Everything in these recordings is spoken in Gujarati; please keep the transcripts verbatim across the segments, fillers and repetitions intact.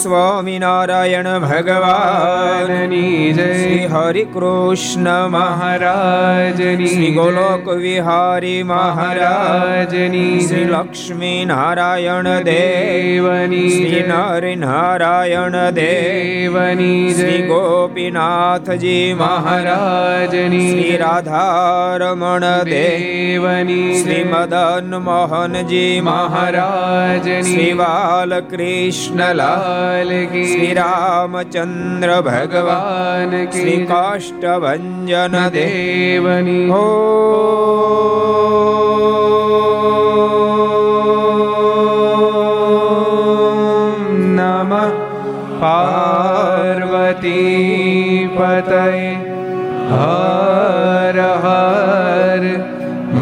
સ્વામિનારાયણ ભગવાનની જય. શ્રી હરિકૃષ્ણ મહારાજની, શ્રી ગોલોક વિહારી મહારાજની, શ્રી લક્ષ્મી નારાયણ દેવની, શ્રી નરનારાયણ દેવની, શ્રી ગોપીનાથજી મહારાજની, શ્રી રાધારમણ દેવની, શ્રી મદન મોહનજી મહારાજની, શ્રી બાલકૃષ્ણલાલ, શ્રી રામચંદ્ર ભગવાન, શ્રી કાષ્ટભંજન દેવની. ઓ નમઃ પાર્વતી પતય હર હર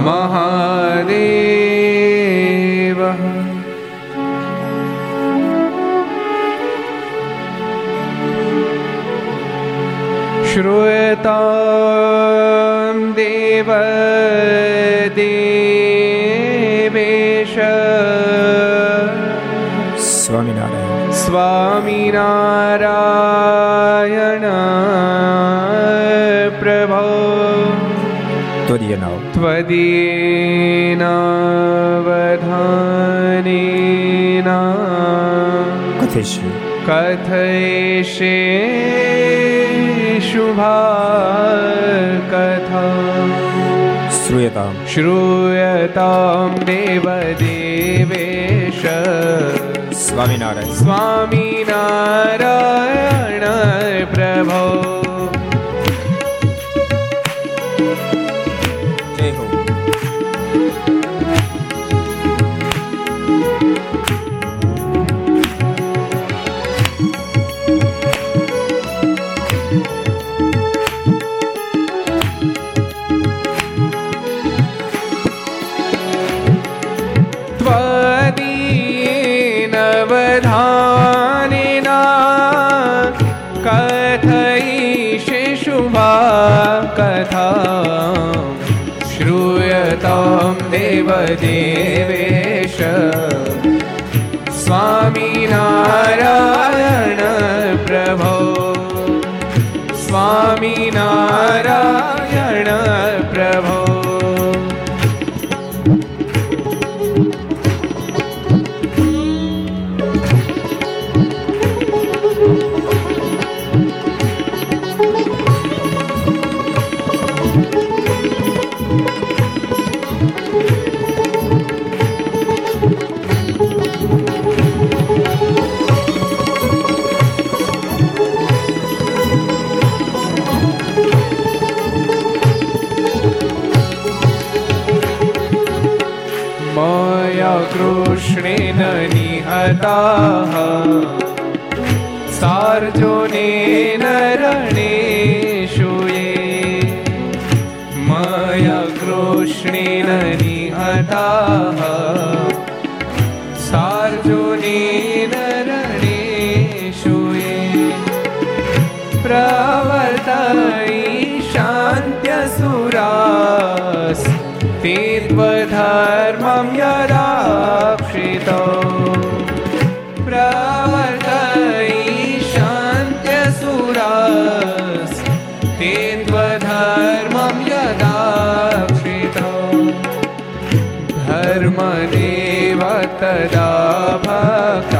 મહાદેવ. શ્રુયતામ દેવ દેવેશ. સ્વામિનારાયણ સ્વામિનારાયણ પ્રભો ત્વદીય નામ ત્વદીય નાવધાનેન કથયિષ્યે કથયિષ્યે શુભકથા. શ્રૂયતામ શ્રૂયતામ દેવ દેવેશ. સ્વામિનારાયણ સ્વામિનારાયણ પ્રભો. જય હો. वा कथा श्रूयतां देवदेवेश स्वामीनारायण प्रभो स्वामीनारायण प्रभो। कृष्णेन निहताः सार्जुनेन रणेषु ये मया कृष्णेन निहताः सार्जुनेन रणेषु ये प्रवर्त ईशान्त्यसुरास् ते त्वधर्मं यदा प्रवर्त ईशान्त्यसुरास् ते त्वधर्मं यदाश्रितं धर्मदेव तदा भक्तः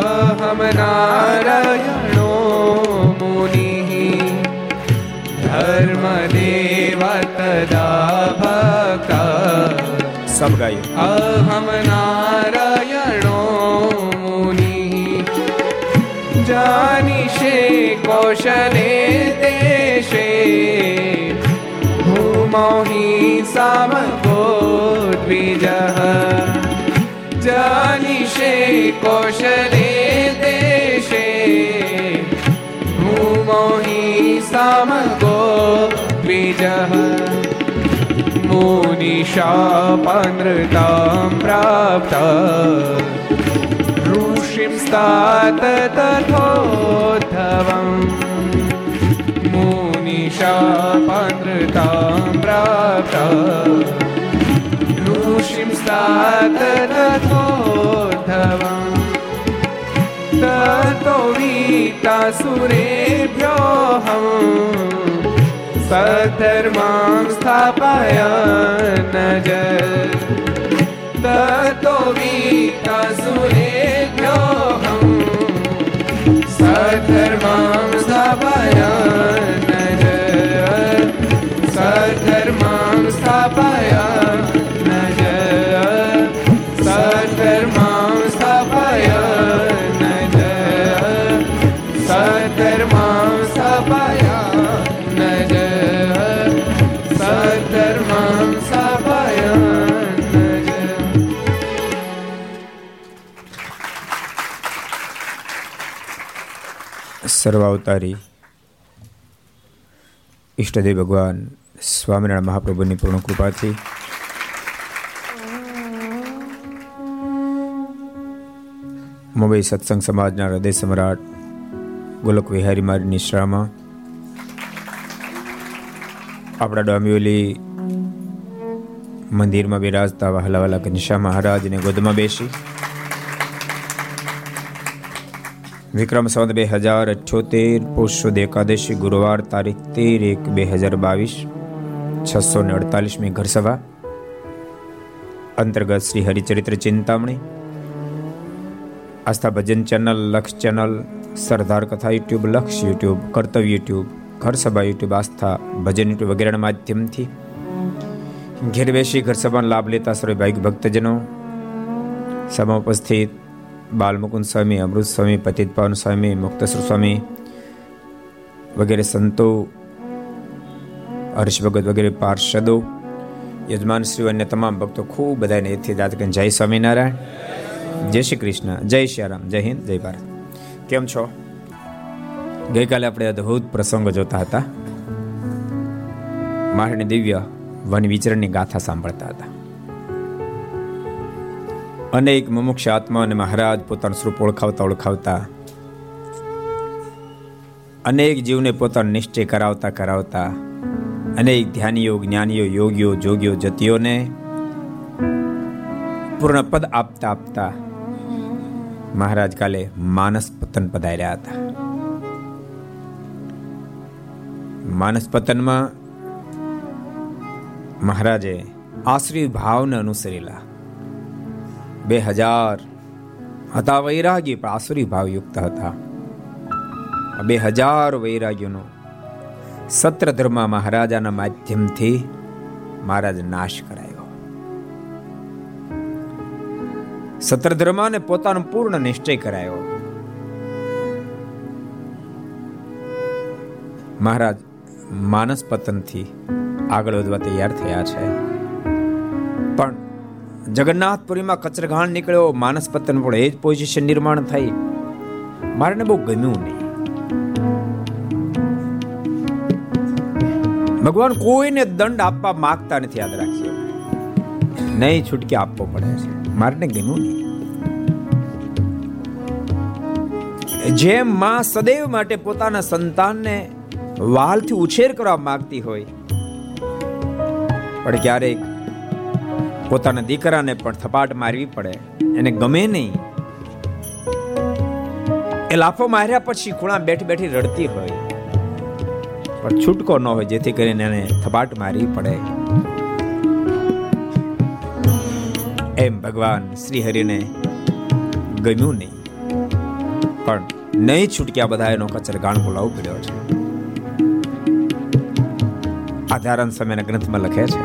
अहं नारायणो मुनिः धर्मदेव तदा भक्तः। सब गाइए अहम नारायणो मुनि जानिषे कौशले देशे भूमोहि सामगोद्विजः जानिषे कौशले देशे भूमोहि सामगोद्विजः मुनिशापनृतां प्राप्ता ऋषिं स्तात तथोद्धवं मुनिशापनृतां प्राप्ता ऋषिं स्तात तथोद्धवं ततो वीतासुरेभ्योऽहम् सद्धर्मां स्थापयन् नजः ततो वीतासुरेभ्योऽहं सद्धर्मां स्थापयन् नजः सद्धर्मां स्थापयन् नजः सद्धर्मां स्थापयन् नजः सद्धर्मां स्थापयन् સર્વાવતારી ઈષ્ટદેવ ભગવાન સ્વામિનારાયણ મહાપ્રભુની પૂર્ણ કૃપાથી મુંબઈ સત્સંગ સમાજના હૃદય સમ્રાટ ગોલક વિહારી મારી નિશ્રામાં આપણા ડોંબિવલી મંદિરમાં બિરાજતા વહાલાવાલા ઘનશ્યામ મહારાજને ગોદમાં બેસી વિક્રમ સંવત બે હજાર અઠ્યોતેર પૌષ સુદ એકાદશી ગુરુવાર તારીખ તેર એક બે હજાર બાવીસ છસો ને અડતાલીસમી ઘરસભા અંતર્ગત Shri Haricharitra Chintamani Aastha Bhajan channel Laksh channel Sardar Katha YouTube Laksh YouTube Kartavya YouTube Gharsabha YouTube Aastha Bhajan YouTube વગેરેના માધ્યમથી ઘેર બેસી ઘર સભાનો લાભ લેતા સર્વે ભાઈ ભક્તજનો સભા ઉપસ્થિત બાલમુકુંદ સ્વામી, અમૃત સ્વામી, પતિત પાવન સ્વામી, મુક્તેશ્વર સ્વામી વગેરે સંતો, હર્ષ ભગત વગેરે પાર્ષદો, યજમાન શ્રી અને તમામ ભક્તો ખૂબ બધાને એથી દાદ કરીને જય સ્વામિનારાયણ, જય શ્રી કૃષ્ણ, જય શ્રી રામ, જય હિન્દ, જય ભારત. કેમ છો? ગઈકાલે આપણે અદ્ભુત પ્રસંગો જોતા હતા, માહિની દિવ્ય વન વિચરણની ગાથા સાંભળતા હતા. અનેક મુમુક્ષ આત્માઓને મહારાજ પોતાનું સ્વરૂપ ઓળખાવતા ઓળખાવતા અનેક જીવને પોતાનો નિશ્ચય કરાવતા કરાવતા અનેક ધ્યાનીઓ, જ્ઞાનીઓ, યોગીઓ, જોગીઓ, જતીઓને પૂર્ણ પદ આપતા આપતા મહારાજ કાલે માનસ પતન પધાર્યા હતા. માનસ પતનમાં મહારાજે આશ્રય ભાવને અનુસરેલા બે હજાર હતા વૈરાગી, પણ આશ્રય ભાવયુક્ત હતા. બે હજાર વૈરાગીઓનો સત્ર ધર્મ મહારાજાના માધ્યમથી મહારાજ નાશ કરાયો. સત્ર ધર્મને પોતાનો પૂર્ણ નિશ્ચય કરાયો. મહારાજ માનસ પતનથી આગળ વધવા તૈયાર થયા છે, પણ જગન્નાથપુરીમાં કચરઘાણ નીકળ્યો. માનસ પતન પણ એ જ પોઝિશન નિર્માણ થઈ. મારાને બહુ ગમ્યું નહીં. ભગવાન કોઈને દંડ આપવા માંગતા નથી, યાદ રાખજો. નહીં છૂટકે આપવો પડે છે. મારને ગમ્યું નહીં. જેમ માં સદૈવ માટે પોતાના સંતાનને વાલથી ઉછેર કરવા માંગતી હોય, પણ ક્યારેક પોતાના દીકરાને પણ થપાટ મારવી પડે. એને ગમે નહીં. એ લાફો માર્યા પછી ખૂણા બેઠી બેઠી રડતી હોય, પણ છૂટકો ન હોય, જેથી કરીને એને થપાટ મારી પડે. એમ ભગવાન શ્રી હરિને ગમ્યું નહીં, પણ નહીં છૂટક્યા બધા એનો કચરગાણ બોલાવો પડ્યો છે. આધારણ સમયના ગ્રંથમાં લખે છે,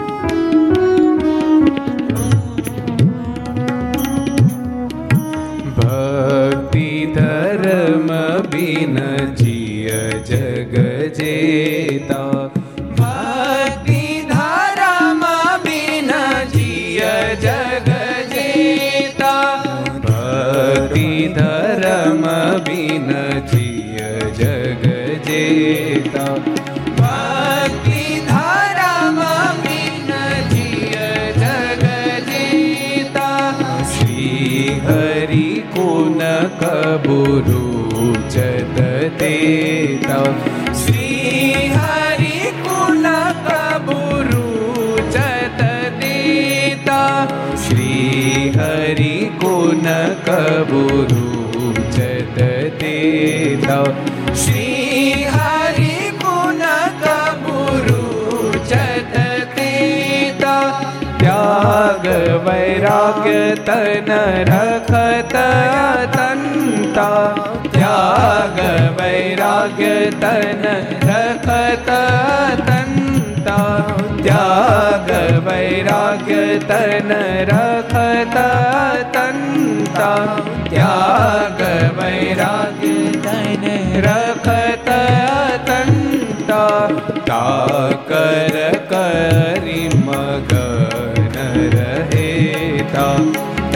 ભક્તિ ધર્મ બિન જીય જગ જેતા, ભક્તિ ધર્મ બિન જીય જગ જેતા, ભક્તિ ધર્મ બિન જીય જગ જેતા, ભક્તિ ધર્મ બિન જીય જગ જેતા, શ્રી હરિ ગુણ કબૂરુ જત તેતા, હરિ ગુણ કબૂરુ જત તેતા, શ્રી હરિ ગુણ કબૂરુ જત તેતા, ત્યાગ વૈરાગ્ય તન રખત અતંતા, ત્યાગ વૈરાગ્ય તન રખત અતંતા, ત્યાગ વૈરાગ્ય તન રખતા તંતા, ત્યાગ વૈરાગ્ય તન રખતા તંતા, તાકર કરી મગન રહેતા,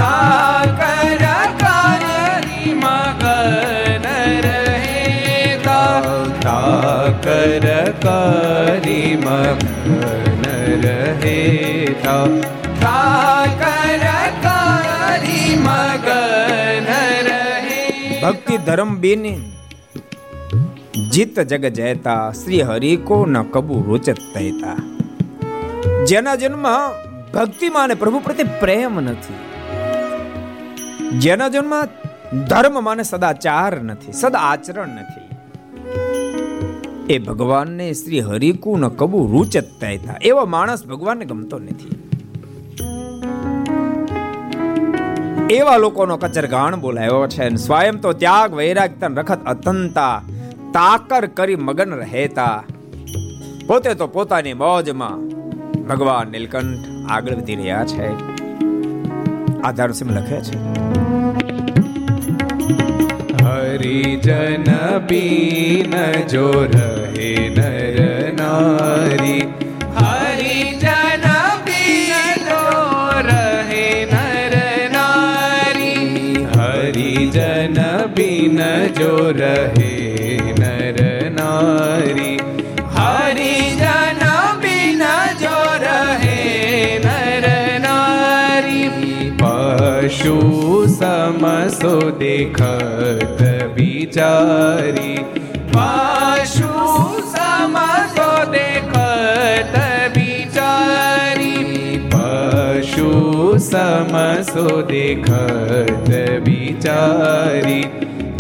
તાકર કરી મગન રહેતા, તાકર કરી મગન રહેતા, તાકર કરી મગન રહે. ભક્તિ ધર્મ બિન જીત જગ જયતા, શ્રી હરિ કો ન કબુ રોચત તયતા. જેના જન્મ ભક્તિમાં ને પ્રભુ પ્રત્યે પ્રેમ નથી, જેના જન્મ ધર્મમાં ને સદાચાર નથી, સદાચરણ નથી, એ ભગવાનને શ્રી હરિકુ ન કબુ રૂચત તયતા. એવો માણસ ભગવાનને ગમતો નથી. એવા લોકોનો કચરગાણ બોલાવ્યો છે. સ્વયં તો ત્યાગ વૈરાગ્યતન રખત અતંતા, તાકર કરી મગન રહેતા. પોતે તો પોતાની મોજમાં ભગવાન નીલકંઠ આગળ વધી રહ્યા છે. આધાર સિંહ લખે છે, હરિજન બીન જો રહે નર નારી, હરિજન બીન જો રહે નર નારી, હરિજન બીન જો રહે નર નારી, હરિજન બીન જો રહે નર નારી, પશુ સમસો દેખત બિચારી, पशु समतो देखत बिचारी, पशु समतो देखत बिचारी,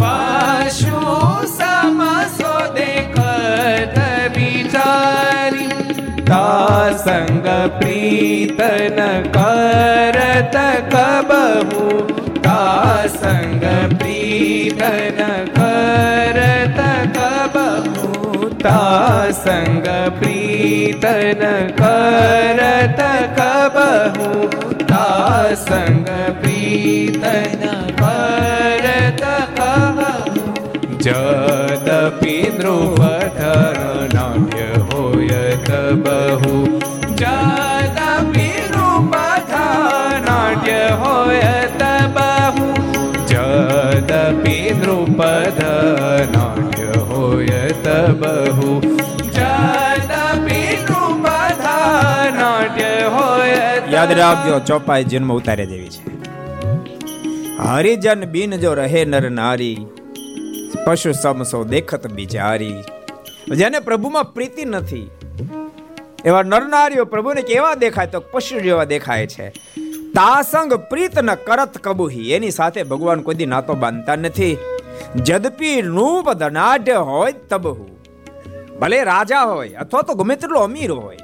पशु समतो देखत बिचारी। तासंग प्रीत न करत कबहु, तासंग प्रीत न करत कबहु, तासंग प्रीत न करत कबहु, तासंग प्रीत न करत कबहु। यद्यपि ध्रुव धरण्य होयत बहु, यद्यपि ध्रुव धरण्य होयत बहु, यद्यपि ध्रुव धरण्य होयत बहु, यद्यपि ध्रुव धरण्य होयत। યાદ રાખજો, ચોપાઈ જન્મ ઉતારે દેવી છે। હરિજન બિન જો રહે નર નારી, પશુ સમસો દેખત બિચારી। જેને પ્રભુમાં પ્રીતિ નથી એવા નરનારીઓ પ્રભુને કેવા દેખાય તો પશુ જેવા દેખાય છે। તાસંગ પ્રીત ન કરત કબૂહી, એની સાથે ભગવાન કોઈ દી નાતો બાંધતા નથી। જદપી નૂપ ધનાઢ્ય હોય તબહુ, ભલે રાજા હોય અથવા તો ગમે તેટલો અમીર હોય,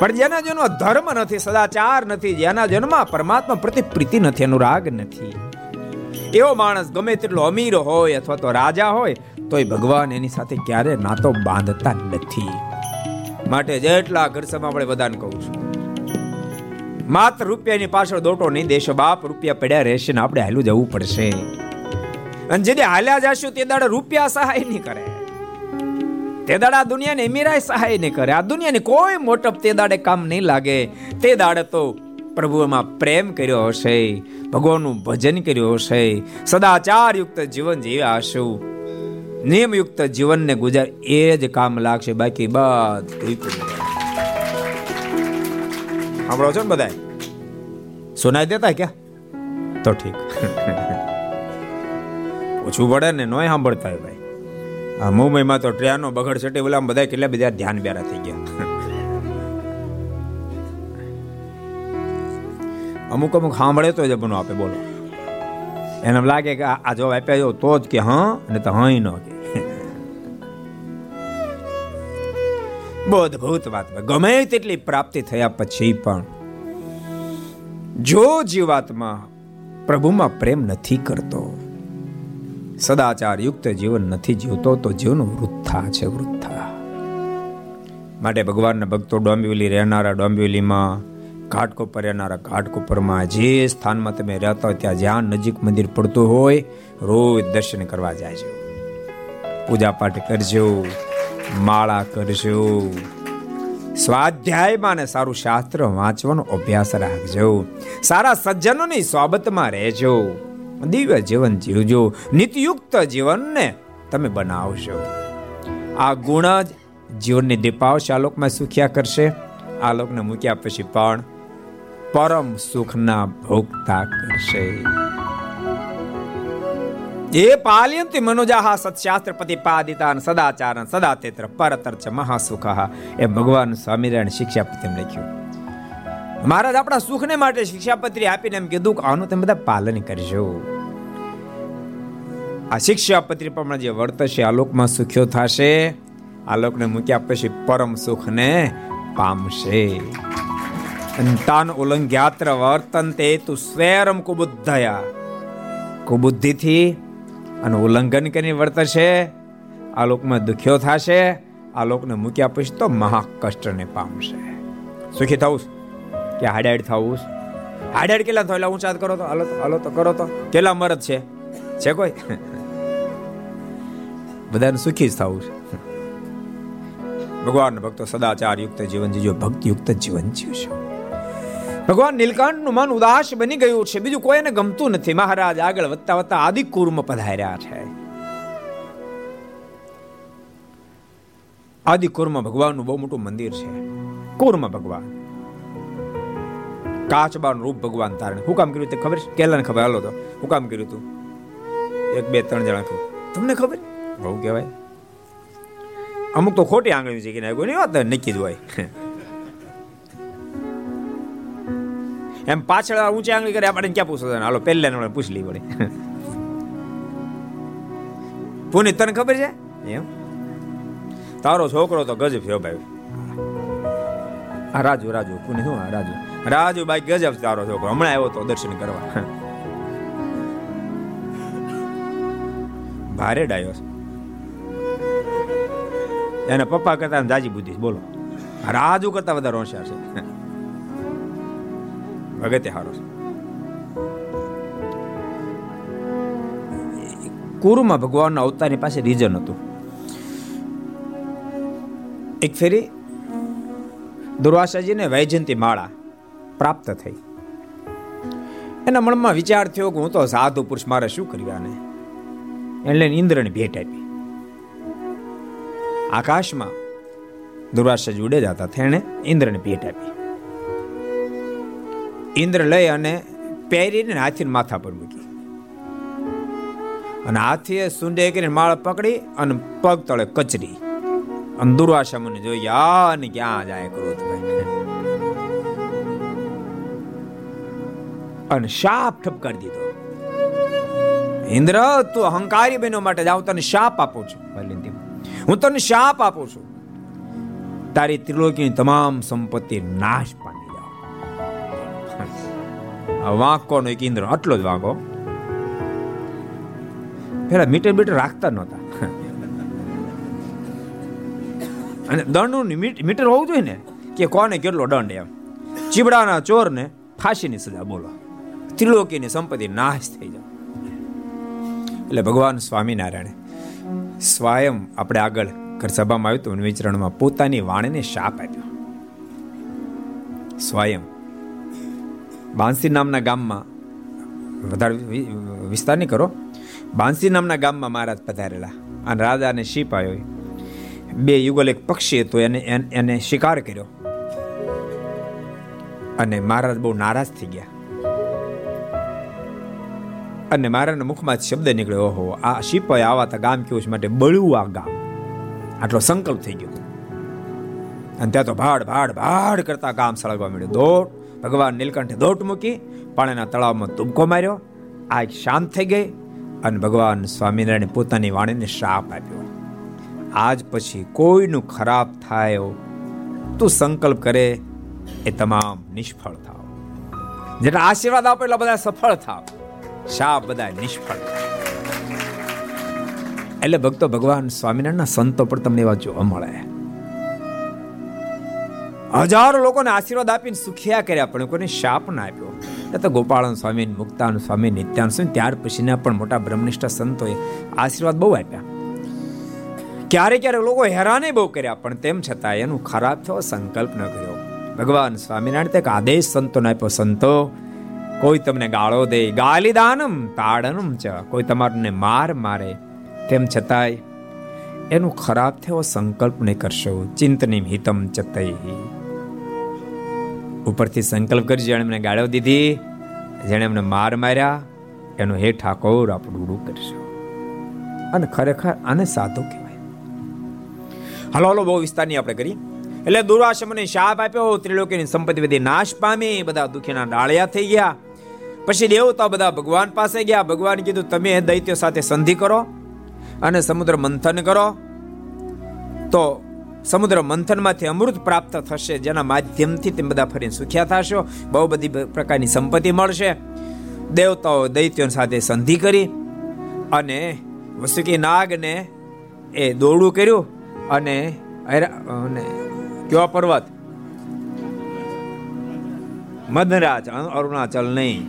પણ જેના જેનો ધર્મ નથી, સદાચાર નથી, જેના જન્મમાં પરમાત્મા પ્રત્યે પ્રીતિ નથી, અનુરાગ નથી, એવો માણસ ગમે તેટલો અમીર હોય અથવા તો રાજા હોય તોય ભગવાન એની સાથે ક્યારે નાતો બાંધતા નથી। માટે જેટલા ઘરસભા આપણે બધાને કહું છું, માત્ર રૂપિયાની પાછળ દોટો નહીં દેશો બાપ, રૂપિયા પડ્યા રહેશે ને આપણે હાલ્યું જવું પડશે। અને જેને હાલ્યા જશું તે દાડા રૂપિયા સહાય નહીં કરે, તે દાડા દુનિયાને અમીરાય સહાય નહીં કરે, આ દુનિયાની કોઈ મોટપ તે દાડે કામ નહીં લાગે। તે દાડે તો પ્રભુમાં પ્રેમ કર્યો હશે, ભગવાનનું ભજન કર્યું હશે, સદાચારયુક્ત જીવન જીવ્યા હશો, નિયમયુક્ત જીવનને ગુજાર, એ જ કામ લાગશે, બાકી બધું સાંભળો છો ને બધા સુનાઈ દેતા ક્યાં તો ઠીક, ઓછું પડે ને નોય સાંભળતા હોય ભાઈ। આ મુંબઈમાં તો ટ્રેનો બગડ છટે બોલા બધા કેટલા બધા ધ્યાન બેરા થઈ ગયા। અમુક અમુક સાંભળે તો જબનું આપે, બોલો એને લાગે કે આ જવાબ આપ્યા જો તો જ કે હા, ને તો હા ન કે બોધભૂત વાત। ગમે તેટલી પ્રાપ્તિ થયા પછી પણ જો જીવાત્મા પ્રભુમાં પ્રેમ નથી કરતો, સદાચારયુક્ત જીવન નથી જીવતો, તો જીવન વૃથા છે, વૃથા। માટે ભગવાનના ભક્તો ડોંબિવલી રહેનારા ડોંબિવલીમાં, ઘાટકોપર રહેનારા ઘાટકોપરમાં, જે સ્થાનમાં તમે રહેતા હોય ત્યાં જ્યાં નજીક મંદિર પડતું હોય રોજ દર્શન કરવા જાજો, પૂજા પાઠ કરજો, માળા કરજો, સ્વાધ્યાયમાં ને સારું શાસ્ત્ર વાંચવાનો અભ્યાસ રાખજો, સારા સજ્જનોની સોબતમાં રહેજો, દિવ્ય જીવન જીવજો, નીતિયુક્ત જીવનને તમે બનાવજો। આ ગુણ જ જીવનની દીપાવશે, આ લોકમાં સુખ્યા કરશે, આ લોકને મૂક્યા પછી પણ પરમ સુખના ભોગતા કરશે। એ પાલયંતિ મનોજાહા સત્શાસ્ત્ર પ્રતિપાદિતાન સદાચારન સદાતેત્ર પરતર ચ મહાસુખા, એ ભગવાન સ્વામિનારાયણ શિક્ષાપત્રીમાં લખ્યું। મહારાજ આપણા સુખને માટે શિક્ષાપત્રી આપીને એમ કીધું કે આનું તમે બધા પાલન કરજો। આ શિક્ષાપત્રી પ્રમાણે જે વર્તશે આ લોકમાં સુખ્યો થશે, આ લોકને મૂક્યા પછી પરમ સુખને પામશે। અંતાન ઉલ્લંઘ્યાત્ર વર્તન્તે તુ સ્વયં કુબુદ્ધયા, કુબુદ્ધિથી અને ઉલ્લંઘન કરીને વર્તશે, આ લોકમાં દુખ્યો થશે, આ લોકને મૂક્યા પછી તો મહા કષ્ટને પામશે। સુખી થવું કે હાડાડ થવું? હાડાડ કેટલા થયો? એટલે ઊંચા કરો તો હાલો, હાલો તો કરો તો કેટલા મરદ છે? છે કોઈ? બધાને સુખી જ થવું છે। ભગવાન ભક્તો સદાચાર યુક્ત જીવન જીવજો, ભક્તિયુક્ત જીવન જીવજો। ભગવાન નીલકંઠનું મન ઉદાસ બની ગયું છે, બીજું કોઈને ગમતું નથી। મહારાજ આગળ વધતા વધતા આદિકુર્મ પધાર્યા છે। આદિકુર્મ ભગવાનનું બહુ મોટું મંદિર છે। કુર્મ ભગવાન કાચબાનું રૂપ ભગવાન ધારણ, હું કામ કર્યું તે ખબર? કેટલાને ખબર? હાલો તો હું કામ કર્યું તું? એક બે ત્રણ જણા કહ્યું, તમને ખબર? બહુ કહેવાય. અમુક તો ખોટી આંગળી છે કે કોઈની વાત નક્કી જ હોય, એમ પાછળ ઊંચી આંગળી કરે આપણે ક્યાં પૂછો. હાલો પહેલા પૂછ લી પડે. પુનિત તને ખબર છે એમ તારો છોકરો તો ગજબ છે ભાઈ. હા રાજુ રાજુ પુનિત હું રાજુ રાજુ ભાઈ ગજબ તારો છોકરો, હમણાં આવ્યો તો દર્શન કરવા. ભારે ડાયો છે, એના પપ્પા કરતા દાજી બુદ્ધિ બોલો, રાજુ કરતા વધારે હોશિયાર છે. કુરુમાં ભગવાનના અવતારની પાસે રીઝન હતું. એક ફેરી દુર્વાસાજીને વૈજયંતી માળા પ્રાપ્ત થઈ. એના મનમાં વિચાર થયો કે હું તો સાધુ પુરુષ, મારે શું કરવાને. એટલે ઇન્દ્રને ભેટ આપી. આકાશમાં દુર્વાસાજી ઉડે જતા તેણે ઇન્દ્રને ભેટ આપી. ઇન્દ્ર લઈ અને પહેરીને હાથીને માથા પર મૂકી અને હાથીએ સુંડે કરીને માળ પકડી અને પગ તળે કચરી. અને દુર્વાસા મને જોઈએ આ ને ક્યાં જાય ક્રોધભાઈ, અને શાપ ઠપકારી દીધો. ઇન્દ્ર તું અહંકારી બહેનો માટે જાઉં તને શાપ આપું છું, હું તને શાપ આપું છું, તારી ત્રિલોકીની તમામ સંપત્તિ નાશ પામી. વાંકો નો એક ઇન્દ્ર આટલો જ વાંકો. પેલા મીટર બીટર રાખતા નહોતા, અને દંડનું મીટર હોવું જોઈએ ને કે કોને કેટલો દંડ. એમ ચીબડાના ચોરને ફાંસીની સજા, બોલો ત્રિલોકીની સંપત્તિ નાશ થઈ જાય. એટલે ભગવાન સ્વામિનારાયણે સ્વયં, આપણે આગળ ઘરસભામાં આવ્યું તો વિચરણમાં, પોતાની વાણીને શાપ આપ્યો. સ્વયં બાંસી નામના ગામમાં, વધારે વિસ્તાર નહીં કરો, બાંસી નામના ગામમાં મહારાજ પધારેલા અને રાજાને શિપ આવ્યો. બે યુગલ એક પક્ષી હતો, એને એને શિકાર કર્યો અને મહારાજ બહુ નારાજ થઈ ગયા. અને મહારાજના મુખમાં શબ્દ નીકળ્યો, ઓહો આ શિપ આવા તા ગામ કેવું છે, માટે બળ્યું આ ગામ. આટલો સંકલ્પ થઈ ગયો અને ત્યાં તો ભાડ ભાડ ભાડ કરતા ગામ સળગવા મળ્યું. દોડ ભગવાન નીલકંઠે દોટ મૂકી, પાણીના તળાવમાં તુબકો માર્યો. આગ શાંત થઈ ગઈ અને ભગવાન સ્વામિનારાયણે પોતાની વાણીને શાપ આપ્યો. આજ પછી કોઈનું ખરાબ થાય તો સંકલ્પ કરે એ તમામ નિષ્ફળ થાવ. જેટલા આશીર્વાદ આપો એટલા બધા સફળ થાવ, શાપ બધા નિષ્ફળ થાવ. એટલે ભક્તો, ભગવાન સ્વામિનારાયણના સંતો પણ તમને એવા જોવા મળે. હજારો લોકોને આશીર્વાદ આપીને સુખિયા કર્યા પણ કોઈને શાપ ના આપ્યો. એ તો ગોપાળન સ્વામી, મુક્તાન સ્વામી, નિત્યાન સ્વામી, ત્યાર પછીના પણ મોટા બ્રહ્મનિષ્ઠ સંતોએ આશીર્વાદ બહુ આપ્યા. ક્યારેક ક્યારેક લોકો હેરાને બહુ કર્યા પણ તેમ છતાં એનું ખરાબ થયો સંકલ્પ ન કર્યો. ભગવાન સ્વામિનારાયણ તે આદેશ સંતોને આપ્યો, સંતો કોઈ તમને ગાળો દે, ગાલી દાનમ તાડનમ ચ, કોઈ તમારને માર મારે તેમ છતાંય એનું ખરાબ થયો સંકલ્પ નહીં કરશો. ચિંતનીમ હિતમ ચતૈહી. ઉપરથી સંકલ્પ કરી જેણે મને ગાળો દીધી, જેણે મને માર માર્યા, એનો હે ઠાકોર આપણું રૂ કરશો. અને ખરેખર આને સાધુ કહેવાય. હલો હલો બહુ વિસ્તારની આપણે કરી. એટલે દુર્વાસમને શાપ આપ્યો, ત્રિલોકીની સંપત્તિ બધી નાશ પામી, બધા દુખીના ડાળિયા થઈ ગયા. પછી દેવતા બધા ભગવાન પાસે ગયા. ભગવાન કીધું તમે દૈત્યો સાથે સંધિ કરો અને સમુદ્ર મંથન કરો તો સમુદ્ર મંથનમાંથી અમૃત પ્રાપ્ત થશે, જેના માધ્યમથી તમે બધા ફરીને સુખ્યા થશો, બહુ બધી પ્રકારની સંપત્તિ મળશે. દેવતાઓ દૈત્યો સાથે સંધિ કરી અને વસુકી નાગને એ દોરડું કર્યું અને કેવા પર્વત મંદરાચલ, અરુણાચલ નહીં,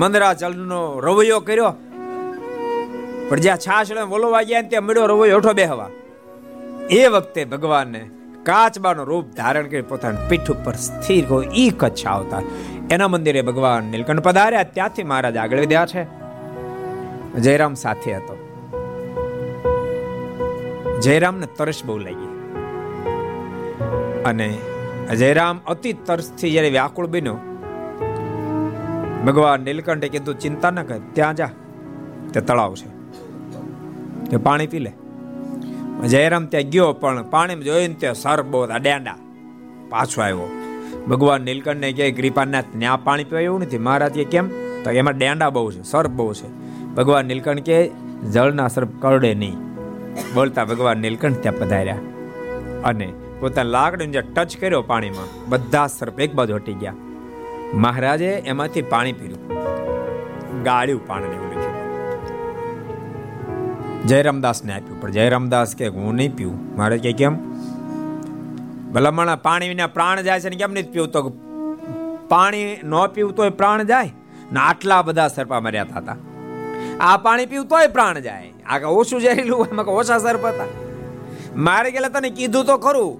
મંદરાચલનો રવૈયો કર્યો. પણ જ્યાં છાશ બોલવા ગયા ત્યાં મળ્યો રવૈયો હેઠો બેહવા. એ વખતે ભગવાનને કાચબાનો રૂપ ધારણ કરી પોતાની પીઠ ઉપર સ્થિર હોય ઈ કચ્છા આવતા. એના મંદિરે ભગવાન નીલકંઠ પધાર્યા. ત્યાંથી મહારાજ આગળ વધ્યા છે. જયરામ સાથે હતો. જયરામને તરસ બહુ લાગી અને જયરામ અતિ તરસથી જ્યારે વ્યાકુળ બન્યો, ભગવાન નીલકંઠે કીધું ચિંતા ન કર, ત્યાં જા, તે તળાવ છે, કે પાણી પી લે. જયરામ ત્યાં ગયો પણ પાણી જોયું ને ત્યાં સરબત અડાંડા, પાછો આવ્યો. ભગવાન નીલકંઠને કહે કૃપાનાથ ને આ પાણી પીવા એવું નથી. મહારાજ કે કેમ? તો એમાં ડેંડા બહુ છે, સર્પ બહુ છે. ભગવાન નીલકંઠ કે જળના સર્પ કરડે નહીં. બોલતા ભગવાન નીલકંઠ ત્યાં પધાર્યા અને પોતાના લાકડીને જે ટચ કર્યો પાણીમાં, બધા સર્પ એક બાજુ હટી ગયા. મહારાજે એમાંથી પાણી પીધું, ગાળ્યું પાણીને એવું લખ્યું. જયરામદાસને આપ્યું, પણ જયરામદાસ કે હું નહીં પીવું. મહારાજ કે કેમ? ભલામણા પાણી વિના પ્રાણ જાય છે ને કેમ નહીં પીવું? તો પાણી ન પીવું તોય પ્રાણ જાય ને, આટલા બધા સર્પા મર્યા હતા. આ પાણી પીવું તોય પ્રાણ જાય. આ ઓછું ઝેરીલું, એમાં ઓછા સર્પ હતા. મારે ગયેલા તને કીધું તો ખરું,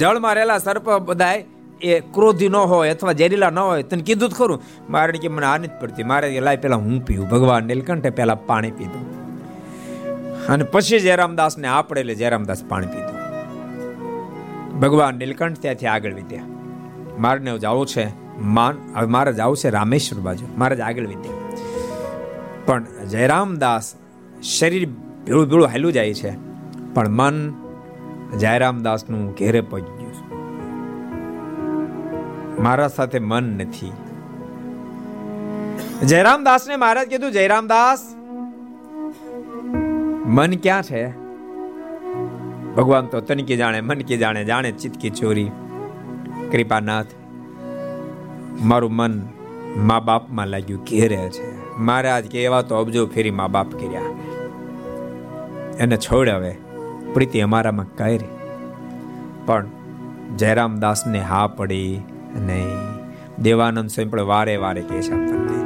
જળમાં રહેલા સર્પ બધા એ ક્રોધી ન હોય અથવા ઝેરીલા ન હોય, તને કીધું તો ખરું. મારે કે મને આ નથી પડતી. મારે લાય પેલા હું પીવું. ભગવાન નીલકંઠે પેલા પાણી પીધું અને પછી જયરામદાસ ને આપડે, એટલે જયરામદાસ પાણી પીધું. ભગવાન નીલકંઠ ત્યાંથી આગળ વીત્યા. મારને જવું છે માન, હવે મારે જવું છે રામેશ્વર બાજુ. મારે જ આગળ વીત્યા, પણ જયરામદાસ શરીર ભેળું ભેળું હાલ્યું જાય છે, પણ મન જયરામદાસનું ઘેરે પહોંચી ગયું છે. મારા સાથે મન નથી. જયરામદાસને મહારાજ કીધું, જયરામદાસ મન ક્યાં છે? ભગવાન તો તન કે જાણે મન કે જાણે, જાણે ચિતકી ચોરી. કૃપાનાથ, મારું મન મા બાપમાં લાગ્યું, ઘેરે છે. મહારાજ કે એવા તો અબજો ફેરી મા બાપ કર્યા, એને છોડ, હવે પ્રીતિ અમારામાં કરી. પણ જયરામદાસને હા પડી નહીં. દેવાનંદ સ્વયં પણ વારે વારે કહે છે આપણને,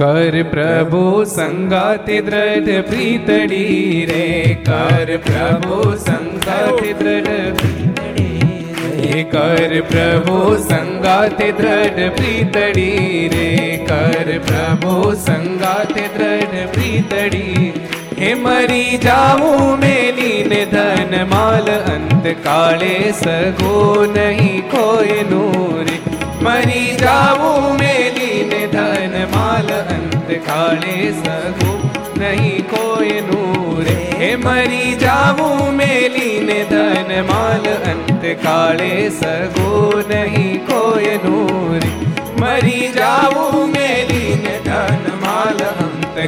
કર પ્રભુ સંગાતિ દ્રઢ પ્રીતડી રે, કર પ્રભુ સંગાતિ દ્રઢ પ્રીતડી રે, કર પ્રભુ સંગાતિ દ્રઢ પ્રીતડી રે, કર પ્રભુ સંગાતિ દ્રઢ પ્રીતડી હે. મરી જાઉં મેલીને ધન માલ, અંત કાળે સગો નહીં કોઈનું રે. મરી જાઉં મેલીને ધન માલ, અંત કાળે સગો નહીં કોઈનું રે. હે મરી જાઉં મેલીને ધન માલ, અંત કાળે સગો નહીં કોઈનું રે. મરી જાઉં મેલીને ધન માલ,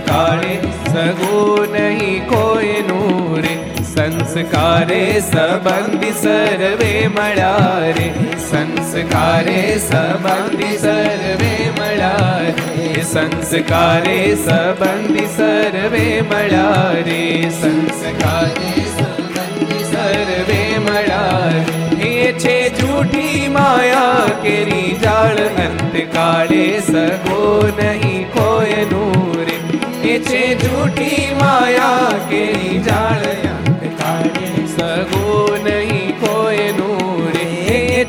કાળે સગો નહીં કોઈ નૂરે. સંસ્કારે સંબંધી સર્વે મળ્યા રે, સંસ્કારે સંબંધી સર્વે મળ્યા રે, સંસ્કારે સંબંધી સર્વે મળ્યા રે, સંસ્કારે સંબંધી સર્વે મળ્યા રે. એ છે જૂઠી માયા કેરી જાળ, અંત કાળે સગો નહીં કોઈ નૂરે. છે જૂઠી માયા કેરી જાળ્યા સગો નહીં કોઈ નૂરે,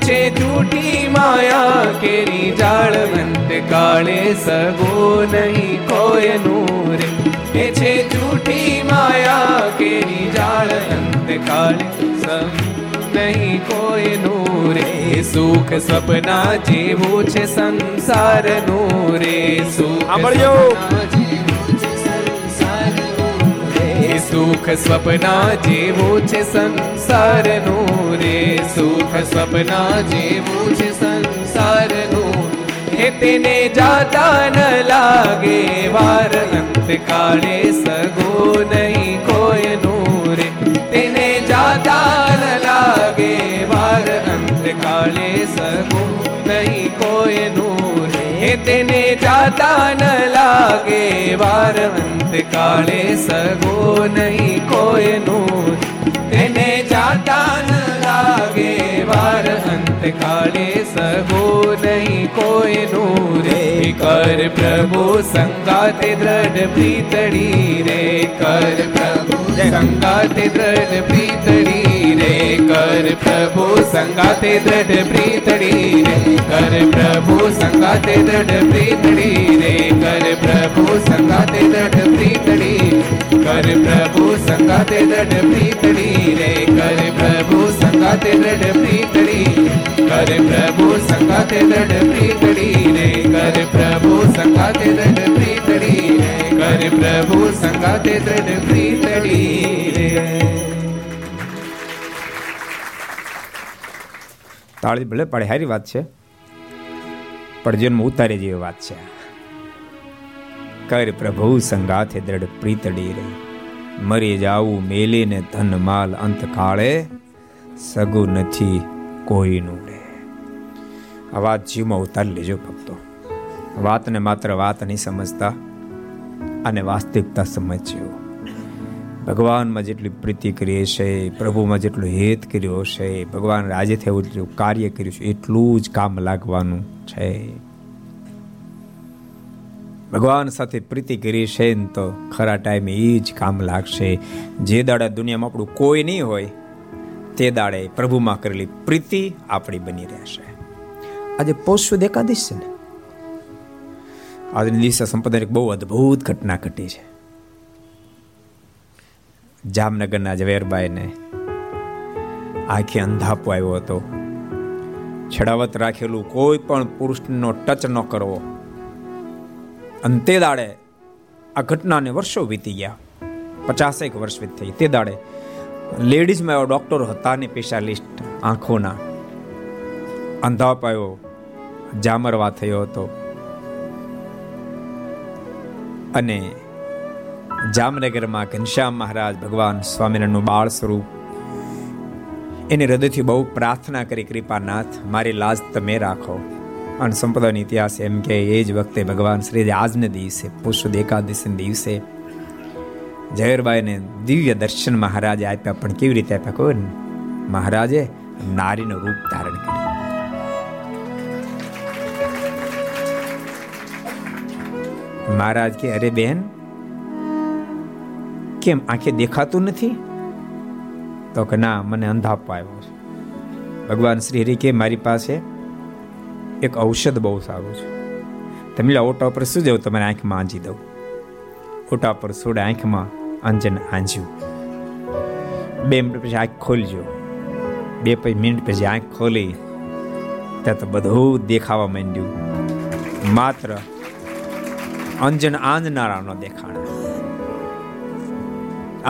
છે જૂઠી માયા કેરી જાળવંત કાળે સગો નહીં કોઈ નૂરે. એ છે જૂઠી માયા કેરી જાળવંત કાળે સગો નહીં કોઈ નૂરે. સુખ સપના જેવું છે સંસાર નૂરે, સુખ સુખ સપના જેવું છે સંસાર નું રે, સુખ સપના જેવું છે સંસાર નું. હે તેને જાતા ન લાગે વાર, અંત કાળે સગો નહીં કોઈ નું રે. તેને જાતા ન લાગે વાર, અંત કાળે સગો નહીં કોઈ નું રે. તેને જાતા ન લાગે વાર, કાળે સગો નહીં કોઈનું. તેને જાતા ન લાગે વાર, અંત કાળે સગો નહીં કોઈનું રે. કર પ્રભુ સંગાતે દ્રઢ પ્રીતડી રે, કર પ્રભુ સંગાતે દ્રઢ પ્રીતડી રે, કર પ્રભુ સંગાતે દ્રઢ પ્રીતડી રે, કર પ્રભુ સંગાતે દ્રઢ પ્રીતડી રે, કર પ્રભુ સંગાતે દ્રઢ પ્રીતડી, કર પ્રભુ સંગાતે દ્રઢ પ્રીતડી રે, કર પ્રભુ સંગાતે દ્રઢ પ્રીતડી, કર પ્રભુ સંગાતે દ્રઢ પ્રીતડી રે, કર પ્રભુ સંગાતે દ્રઢ પ્રીતડી રે, કર પ્રભુ સંગાતે દ્રઢ પ્રીતડી. તાળી ભલે પડે હારી વાત છે, પણ જીવનમાં ઉતારે જેવી વાત છે. કર પ્રભુ સંગાથે દ્રઢ પ્રીતડી રે, મરી જાવું મેલીને ધન માલ અંતકાળે, સગું નથી કોઈનું રે. આ વાત જીવમાં ઉતારી લેજો ભક્તો. વાતને માત્ર વાત નહીં સમજતા અને વાસ્તવિકતા સમજજો. ભગવાનમાં જેટલી પ્રીતિ કરી હશે, પ્રભુમાં જેટલો હેત કર્યો હશે, ભગવાન આજે થયું એટલું કાર્ય કર્યું છે, એટલું જ કામ લાગવાનું છે. ભગવાન સાથે પ્રીતિ કરી છે ને તો ખરા ટાઈમે એ જ કામ લાગશે. જે દાડા દુનિયામાં આપણું કોઈ નહીં હોય તે દાડે પ્રભુમાં કરેલી પ્રીતિ આપણી બની રહેશે. આજે પૌષ સુદ એકાદશ છે ને, આજની દિવસે સંપ્રદાયની બહુ અદભુત ઘટના ઘટી છે. જામનગરના ઝવેરભાઈને આંખે અંધાપો આવ્યો હતો. છડાવત રાખેલું કોઈ પણ પુરુષનો ટચ ન કરવો. અંતે દાડે આ ઘટનાને વર્ષો વીતી ગયા, પચાસેક વર્ષ વીત થઈ. તે દાડે લેડીઝમાં એવા ડૉક્ટરો હતા ને સ્પેશિયાલિસ્ટ આંખોના. અંધાપાયો જામરવા થયો હતો અને જામનગરમાં ઘનશ્યામ મહારાજ ભગવાન સ્વામિનારાયણનું બાળ સ્વરૂપ, એને હૃદયથી બહુ પ્રાર્થના કરી, કૃપાનાથ મારી લાજ તમે રાખો. અને સંપ્રદાયનો ઇતિહાસ એમ કે એ જ વખતે ભગવાન શ્રી આજને દિવસે પુષ્ય એકાદશીને દિવસે ઝવેરબાઈને દિવ્ય દર્શન મહારાજે આપ્યા. પણ કેવી રીતે આપ્યા? કોઈ મહારાજે નારીનું રૂપ ધારણ કર્યું. મહારાજ કે અરે બેન કેમ આંખે દેખાતું નથી? તો કે ના, મને અંધાપો આવ્યો છે. ભગવાન શ્રી હરિ કે મારી પાસે એક ઔષધ બહુ સારું છે, તમે ઓટા પર શું જાવ, તમારે આંખમાં આંજી દઉં. ઓટા પર સોડે આંખમાં અંજન આંજ્યું. બે મિનિટ પછી આંખ ખોલજો. બે મિનિટ પછી આંખ ખોલી ત્યાં તો બધું દેખાવા માંડ્યું. માત્ર અંજન આંજનારાનો દેખાણ.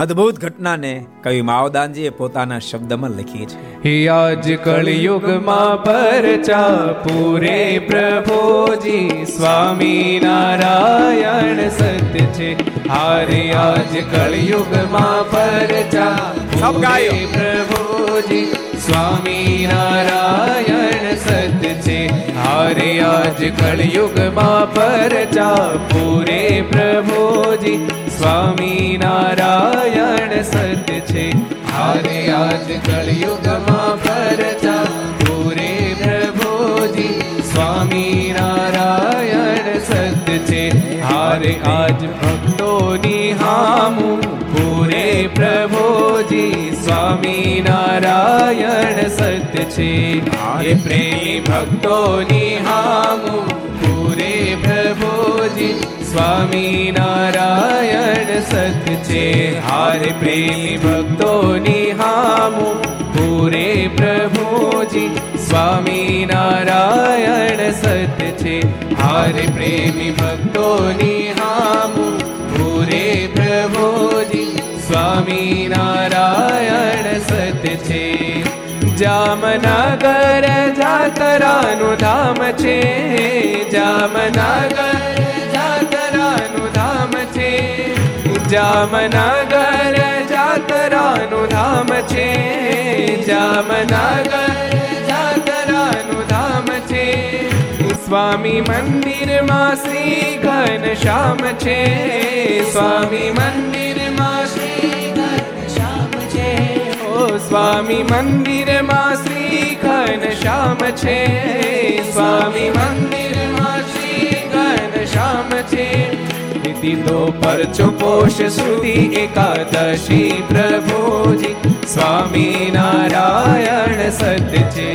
અદભુત ઘટનાને કવિ માવદાનજીએ પોતાના શબ્દમાં લખી છે. આજ કળિયુગમાં પરચા પૂરે પ્રભુજી સ્વામી નારાયણ સત્ય છે. હારે આજ કળિયુગમાં પરચા પૂરે પ્રભુજી સ્વામી નારાયણ સત્ય છે. હારે આજ કળિયુગમાં પરચા પૂરે પ્રભુજી સ્વામી નારાયણ સત્ય છે. હારે આજ કળિયુગમાં પરચા પૂરે પ્રભુજી સ્વામી નારાયણ સત્ય છે. હારે આજ ભક્તોની હામું પૂરે પ્રભુજી સ્વામી નારાયણ સત્ય છે. હારે પ્રેમી ભક્તોની હામું પૂરે પ્રભુજી સ્વામી નારાયણ સત છે. હારે પ્રેમી ભક્તોની હામુ પૂરે પ્રભુજી સ્વામી નારાયણ સત છે. હારે પ્રેમી ભક્તોની હામુ પૂરે પ્રભુજી સ્વામી નારાયણ સત છે. જામનગર જાતરાનું ધામ છે. જામનગર જામનગર જાતરાનું ધામ છે. જામનગર જાતરાનું ધામ છે. સ્વામી મંદિરમાં શ્રી ઘનશ્યામ છે. સ્વામી મંદિરમાં શ્રી ઘનશ્યામ છે. ઓ સ્વામી મંદિરમાં શ્રી ઘનશ્યામ છે. સ્વામી મંદિરમાં શ્રી ઘનશ્યામ છે. દીધો પરચો પોષ સુધી એકાદશી પ્રભુજી સ્વામી નારાયણ સત છે.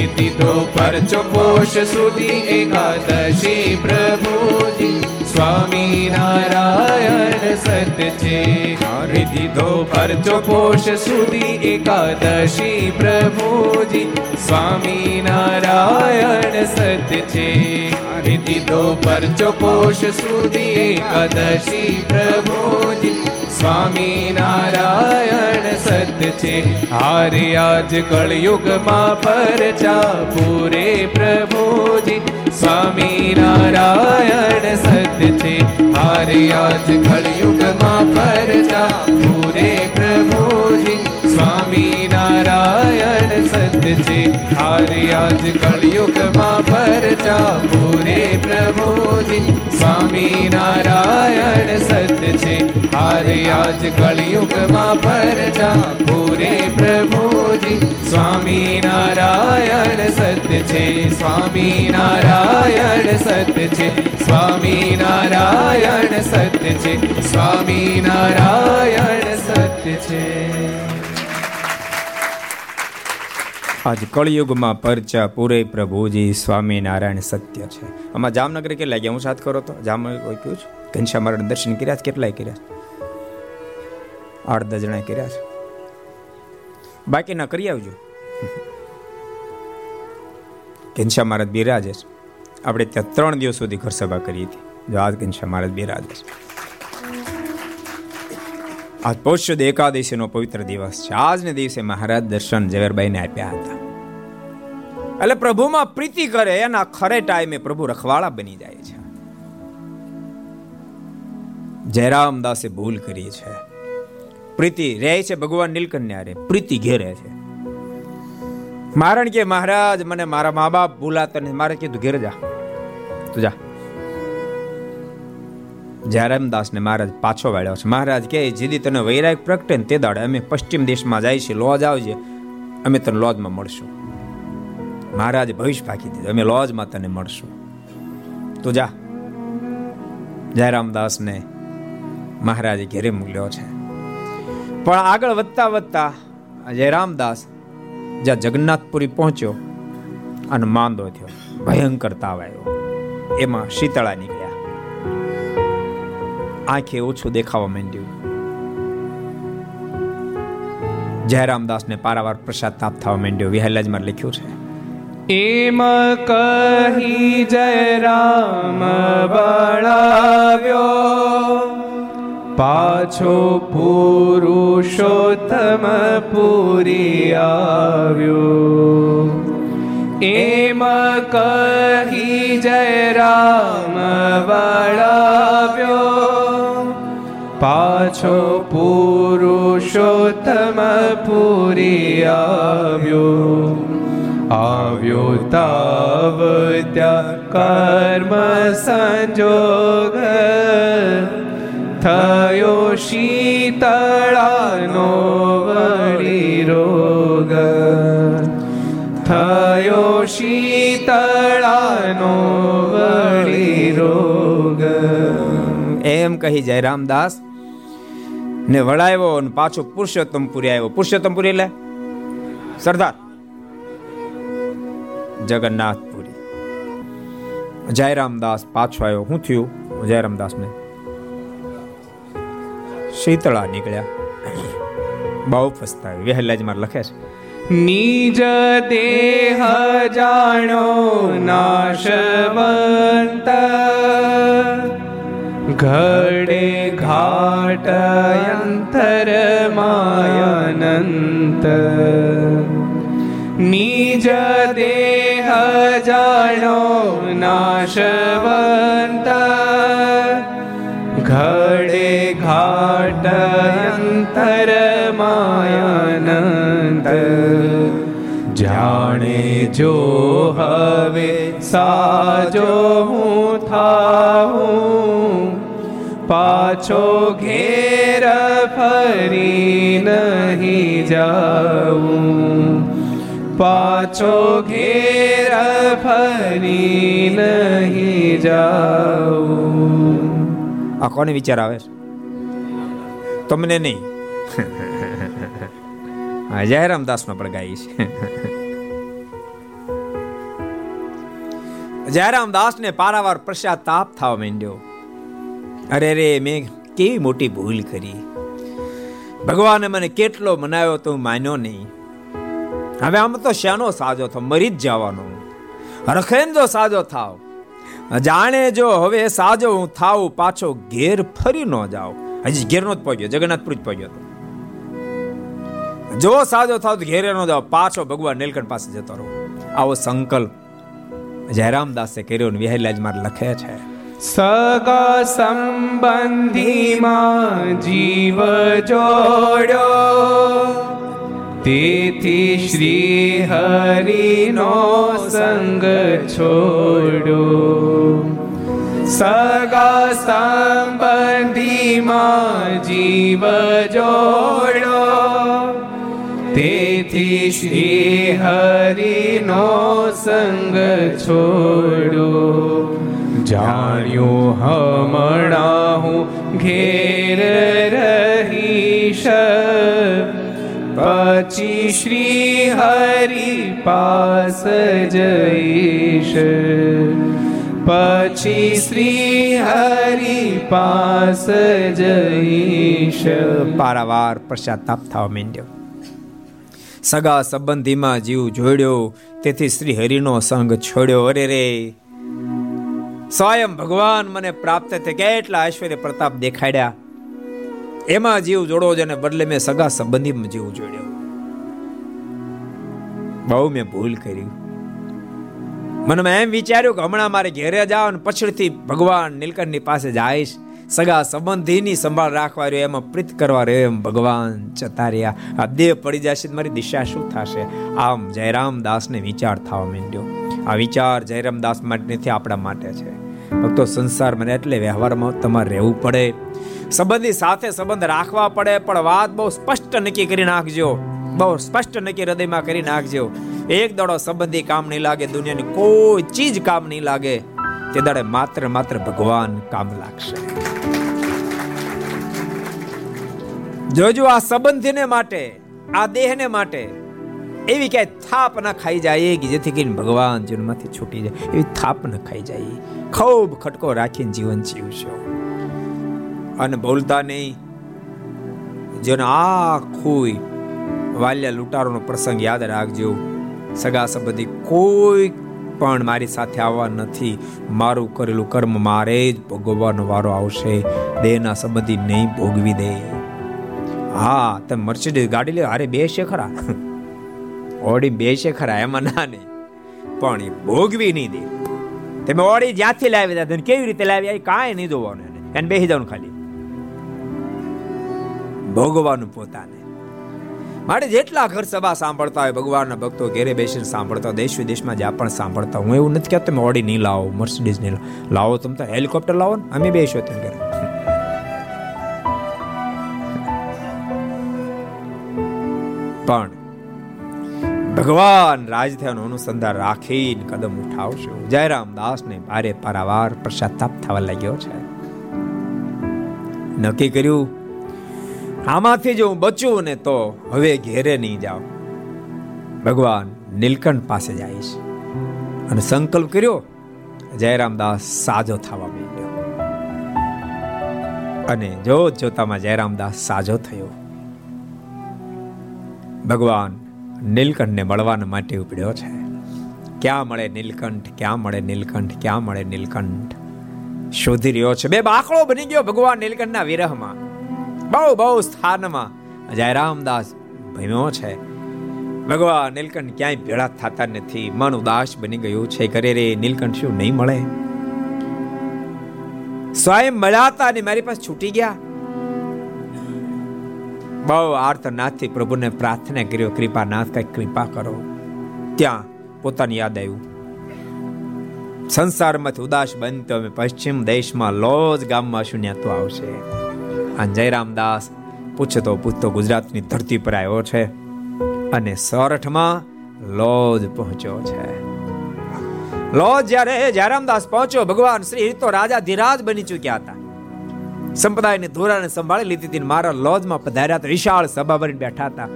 એ દીધો પરચો પોષ સુધી એકાદશી પ્રભુજી સ્વામી નારાયણ સત છે. હરે દીધો પરચો પોષ સુધી એકાદશી પ્રભુજી સ્વામી નારાયણ સત છે. દીધો પરચો પોષ સુધી એકાદશી પ્રભુજી સ્વામી નારાયણ સત છે, હારે આજ કળયુગમાં પરચા પૂરે પ્રભુજી. સ્વામી નારાયણ સત છે, હારે આજ કળયુગમાં પરચા પૂરે પ્રભુજી. સ્વામી નારાયણ સત છે, હારે આજ કળયુગમાં પરચા પૂરે પ્રભુજી. સ્વામી નારાયણ સત છે, હારે આજ કળયુગમાં પરચા પૂરે પ્રભુજી. સ્વામી નારાયણ સત છે, સ્વામી નારાયણ સત છે, સ્વામી નારાયણ સત છે, સ્વામી નારાયણ સત છે. આજ કળયુગમાં પરચા પૂરે પ્રભુજી, સ્વામિનારાયણ સત્ય છે. આમાં જામનગર કેટલાય ગયા? હું સાથ કરો તો જામનગર કહ્યું છું, ઘનશ્યામ મહારાજના દર્શન કર્યા છે. કેટલાય કર્યા છે? આઠ દસ જણા કર્યા છે, બાકી ના કરી આવજો. ઘનશ્યામ મહારાજ બિરાજે છે. આપણે ત્યાં ત્રણ દિવસ સુધી ઘર સભા કરી હતી. જો આજ ઘનશ્યામ મહારાજ બિરાજે છે. આજ પૌષ્યદ એકાદશીનો પવિત્ર દિવસ છે. આજને દિવસે મહારાજ દર્શન ઝવેરબાઈને આપ્યા હતા. એટલે પ્રભુમાં પ્રીતિ કરે એના ખરે ટાઈમે પ્રભુ રખવાળા બની જાય છે. જયરામદાસે ભૂલ કરી છે. પ્રીતિ રહે છે ભગવાન નીલકંઠ રે, પ્રીતિ ઘેરે છે. મારણ કે મહારાજ મને મારા મા બાપ ભૂલાતા નથી. મારે કીધું ઘેર જા, તું જા. જયરામદાસને મહારાજ પાછો વાળ્યો છે. મહારાજ કહે, જેદી તને વૈરાગ પ્રગટે ને તે દાડે અમે પશ્ચિમ દેશમાં જાય છે, લોજ આવજે, અમે તને લોજમાં મળશું. મહારાજ ભવિષ્ય પાકી દીધું, અમે લોજમાં તને મળશું, તું જા. જયરામદાસને મહારાજે ઘેરે મોકલ્યો છે. પણ આગળ વધતા વધતા જયરામદાસ જ્યાં જગન્નાથપુરી પહોંચ્યો અને માંદો થયો, ભયંકર તાવ આવ્યો. એમાં શીતળા નીકળ્યા, આંખે ઓછું દેખાવા માંડ્યું. જયરામદાસને પારાવાર પ્રસાદ તાપ થવા માંડ્યો. વિહલાજમાં લખ્યું છે, એમ કહી જયરામ બળાવ્યો, પાછો પુરુષોત્તમ પુરી આવ્યો. એમ કહી જયરામ બળાવ્યો, પાછો પુરુષોત્તમ પુરી આવ્યો. આવ્યો તાવ ત્યાં કર્મ સંજોગ, થયો શીતળાનો વળી રોગ, થયો શીતળાનો વળી રોગ. એમ કહી જયરામદાસ ને વળાવ્યો ને પાછો પુરુષોત્તમપુરી આવ્યો. પુરુષોત્તમપુરી એટલે સરદાર જગન્નાથપુરી. જયરામદાસ પાછો આવ્યો. શું થયું જયરામદાસને? શીતળા નીકળ્યા, બહુ પસ્તાવ્યો. વહેલા જ માર લખે છે, નિજ દેહ જાણો નાશવંત, ઘડે ઘાટ અંતર માયાનંત. નિજ દેહ જાણો નાશવંત, ઘડે ઘાટ અંતર માયાનંત. જાણે જો હવે સાજો હું થાઉં, પાછો ઘેર ફરી નહીં જાઉં, પાછો ઘેર ફરી નહીં જાઉં. આ કોને વિચાર આવે છે? તમને નહીં. જયરામદાસનો પણ ગાય છે. જયરામદાસને પારાવાર પ્રસાદ તાપ થવા માંડ્યો. અરે રે, મેં કેવી મોટી ભૂલ કરી. ભગવાને મને કેટલો મનાવ્યો તો હું માન્યો નહીં. હવે આમ તો શાનો સાજો થાવ, મરી જ જવાનો. રખેન જો સાજો થાવ, જાણે જો હવે સાજો હું થાવ, પાછો ઘેર ફરી ન જાઉં. હજી ઘેરનો જ પહોંચ્યો, જગન્નાથપુર જ પહોંચ્યો હતો. જો સાજો થાવ તો ઘેરે નો જાવ, પાછો ભગવાન નીલકંઠ પાસે જતો રહો. આવો સંકલ્પ જયરામદાસે કર્યો ને વિહલાજ માર લખે છે. સગા સંબંધીમાં જીવ જોડ્યો, તેથી શ્રી હરિનો સંગ છોડ્યો. સગા સંબંધીમાં જીવ જોડ્યો, તેથી શ્રી હરિનો સંગ છોડ્યો. જાણ્યું હમણાં હું ઘેર રહીશ, પછી શ્રી હરિ પાસ જઈશ, પછી શ્રી હરિ પાસ જઈશ. પારાવાર પશ્ચાતાપ થવા માંડ્યો. સગા સંબંધીમાં જીવ જોડ્યો, તેથી શ્રી હરિનો સંગ છોડ્યો. અરે રે, સ્વયં ભગવાન મને પ્રાપ્ત થયા, કેટલા ઐશ્વર્ય પ્રતાપ દેખાડ્યા. એમાં જીવ જોડો છે ને બદલે મેં સગા સંબંધીમાં જીવ જોડ્યો. બહુ મેં ભૂલ કરી. મને એમ વિચાર્યું કે હમણાં મારે ઘેરે જાવ ને પછીથી ભગવાન નીલકંઠની પાસે જઈશ. સગા સંબંધીની સંભાળ રાખવા રહ્યો, એમાં પ્રીત કરવા રહ્યો, એમ ભગવાન જતા રહ્યા. આ દેહ પડી જશે, મારી દિશા શું થશે? આમ જયરામદાસને વિચાર થવા માંડ્યો. આ વિચાર જયરામદાસ માટે નથી, આપણા માટે છે. ભક્તો, સંસાર મને એટલે વ્યવહારમાં તમારે રહેવું પડે, સંબંધી સાથે સંબંધ રાખવા પડે, પણ વાત બહુ સ્પષ્ટ નક્કી કરી નાખજો, બહુ સ્પષ્ટ નક્કી હૃદયમાં કરી નાખજો. એક દાડો સંબંધી કામ નહીં લાગે, દુનિયાની કોઈ ચીજ કામ નહીં લાગે, તે દાડે માત્ર માત્ર ભગવાન કામ લાગશે. જોજો, આ સંબંધીને માટે, આ દેહને માટે એવી ક્યાંય થાપ ના ખાઈ જાય કે જેથી કરીને ભગવાન જીવનમાંથી છૂટી જાય, એવી થાપ ના ખાઈ જાય. ખૂબ ખટકો રાખીને જીવન જીવશો અને બોલતા નહીં. જેને આખું વાલ્યા લૂંટારોનો પ્રસંગ યાદ રાખજો. સગા સંબંધી કોઈ પણ મારી સાથે આવવા નથી, મારું કરેલું કર્મ મારે જ ભોગવવાનો વારો આવશે, દેહના સંબંધી નહીં ભોગવી દે. હા, તમે મર્સિડીઝ ગાડી લે, અરે બેસે ખરા, ઓડી બેસે ખરા, એમાં ના નહીં, પણ એ ભોગવી નહીં દે. તમે ઓડી જ્યાંથી લાવી દે, કેવી રીતે લાવી, એ કાંઈ નહીં જોવાનું, એને એને બેસી જવાનું, ખાલી ભોગવવાનું પોતાને. માટે જેટલા ઘર સભા સાંભળતા હોય, ભગવાનના ભક્તો ઘેરે બેસીને સાંભળતા હોય, દેશ વિદેશમાં જ્યાં પણ સાંભળતા, હું એવું નથી કહેતો તમે ઓડી નહીં લાવો, મર્સિડીઝ નહીં લાવો, તમે તો હેલિકોપ્ટર લાવો ને, અમે બેસો તેમ ઘરે. પણ ભગવાન રાજ થયાનું અનુસંધાન રાખીને કદમ ઉઠાવશો. જયરામદાસને ભારે પારાવાર પશ્ચાતાપ થવા લાગ્યો છે. નક્કી કર્યું, આમાંથી જો હું બચું ને તો હવે ઘેરે નહીં જાઉં, ભગવાન નીલકંઠ પાસે જઈશ. અને સંકલ્પ કર્યો. જયરામદાસ સાજો થવા માંડ્યો અને જોત જોતામાં જયરામદાસ સાજો થયો. ભગવાન નીલકંઠને મળવાના માટે ઉપડ્યો છે. ક્યાં મળે નીલકંઠ, ક્યાં મળે નીલકંઠ, ક્યાં મળે નીલકંઠ શોધી રહ્યો છે. બે બાકળો બની ગયો ભગવાન નીલકંઠના વિરહમાં, બહુ બહુ સ્થાનમાં જયરામદાસ ભમ્યો છે. ભગવાન નીલકંઠ ક્યાંય ભેળા થતા નથી, મન ઉદાસ બની ગયું છે. કરે રે, નીલકંઠ શું નહીં મળે? સ્વયં મળ્યા ને મારી પાસે છૂટી ગયા. બહુ આર્તનાથથી પ્રભુને પ્રાર્થના કર્યો, કૃપાનાથ કઈ કૃપા કરો. ત્યાં પોતાની યાદ આવ્યું, સંસારમાંથી ઉદાસ બનતો અમે પશ્ચિમ દેશમાં લોજ ગામમાં શૂન્યત્વ આવશે. અને જયરામદાસ પૂછતો પૂછતો ગુજરાતની ધરતી પર આવ્યો છે અને સોરઠમાં લોજ પહોંચ્યો છે. લોજ જ્યારે જયરામદાસ પહોંચ્યો, ભગવાન શ્રી તો રાજા ધીરાજ બની ચૂક્યા હતા. સંપ્રદાયની ધોરણે સંભાળી લીધી હતી. મારા લોજમાં પધાર્યા તો વિશાળ સભા ભરીને બેઠા હતા.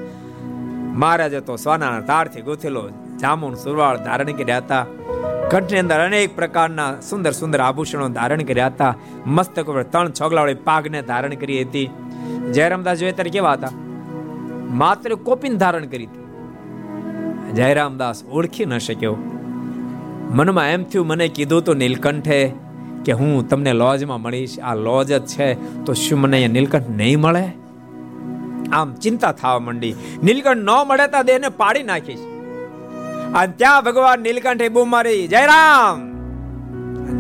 મહારાજે તો સોનાના તારથી ગૂંથેલો જામુન સુરવાળ ધારણ કર્યા હતા. ઘટની અંદર અનેક પ્રકારના સુંદર સુંદર આભૂષણો ધારણ કર્યા હતા. મસ્તક ઉપર ત્રણ છોગલાવાળી પાઘને ધારણ કરી હતી. જયરામદાસ જોયે ત્યારે કેવા હતા? માત્ર કોપીને ધારણ કરી હતી. જયરામદાસ ઓળખી ન શક્યો. મનમાં એમ થયું, મને કીધું તો નીલકંઠે, કે હું તમને લોજમાં મળીશ, આ લોજ જ છે, તો શું મને અહીંયા નીલકંઠ નહીં મળે? આમ ચિંતા થવા માંડી, નીલકંઠ ન મળે તો દેહને પાડી નાખીશ. અને ત્યાં ભગવાન નીલકંઠે બૂમ મારી, જયરામ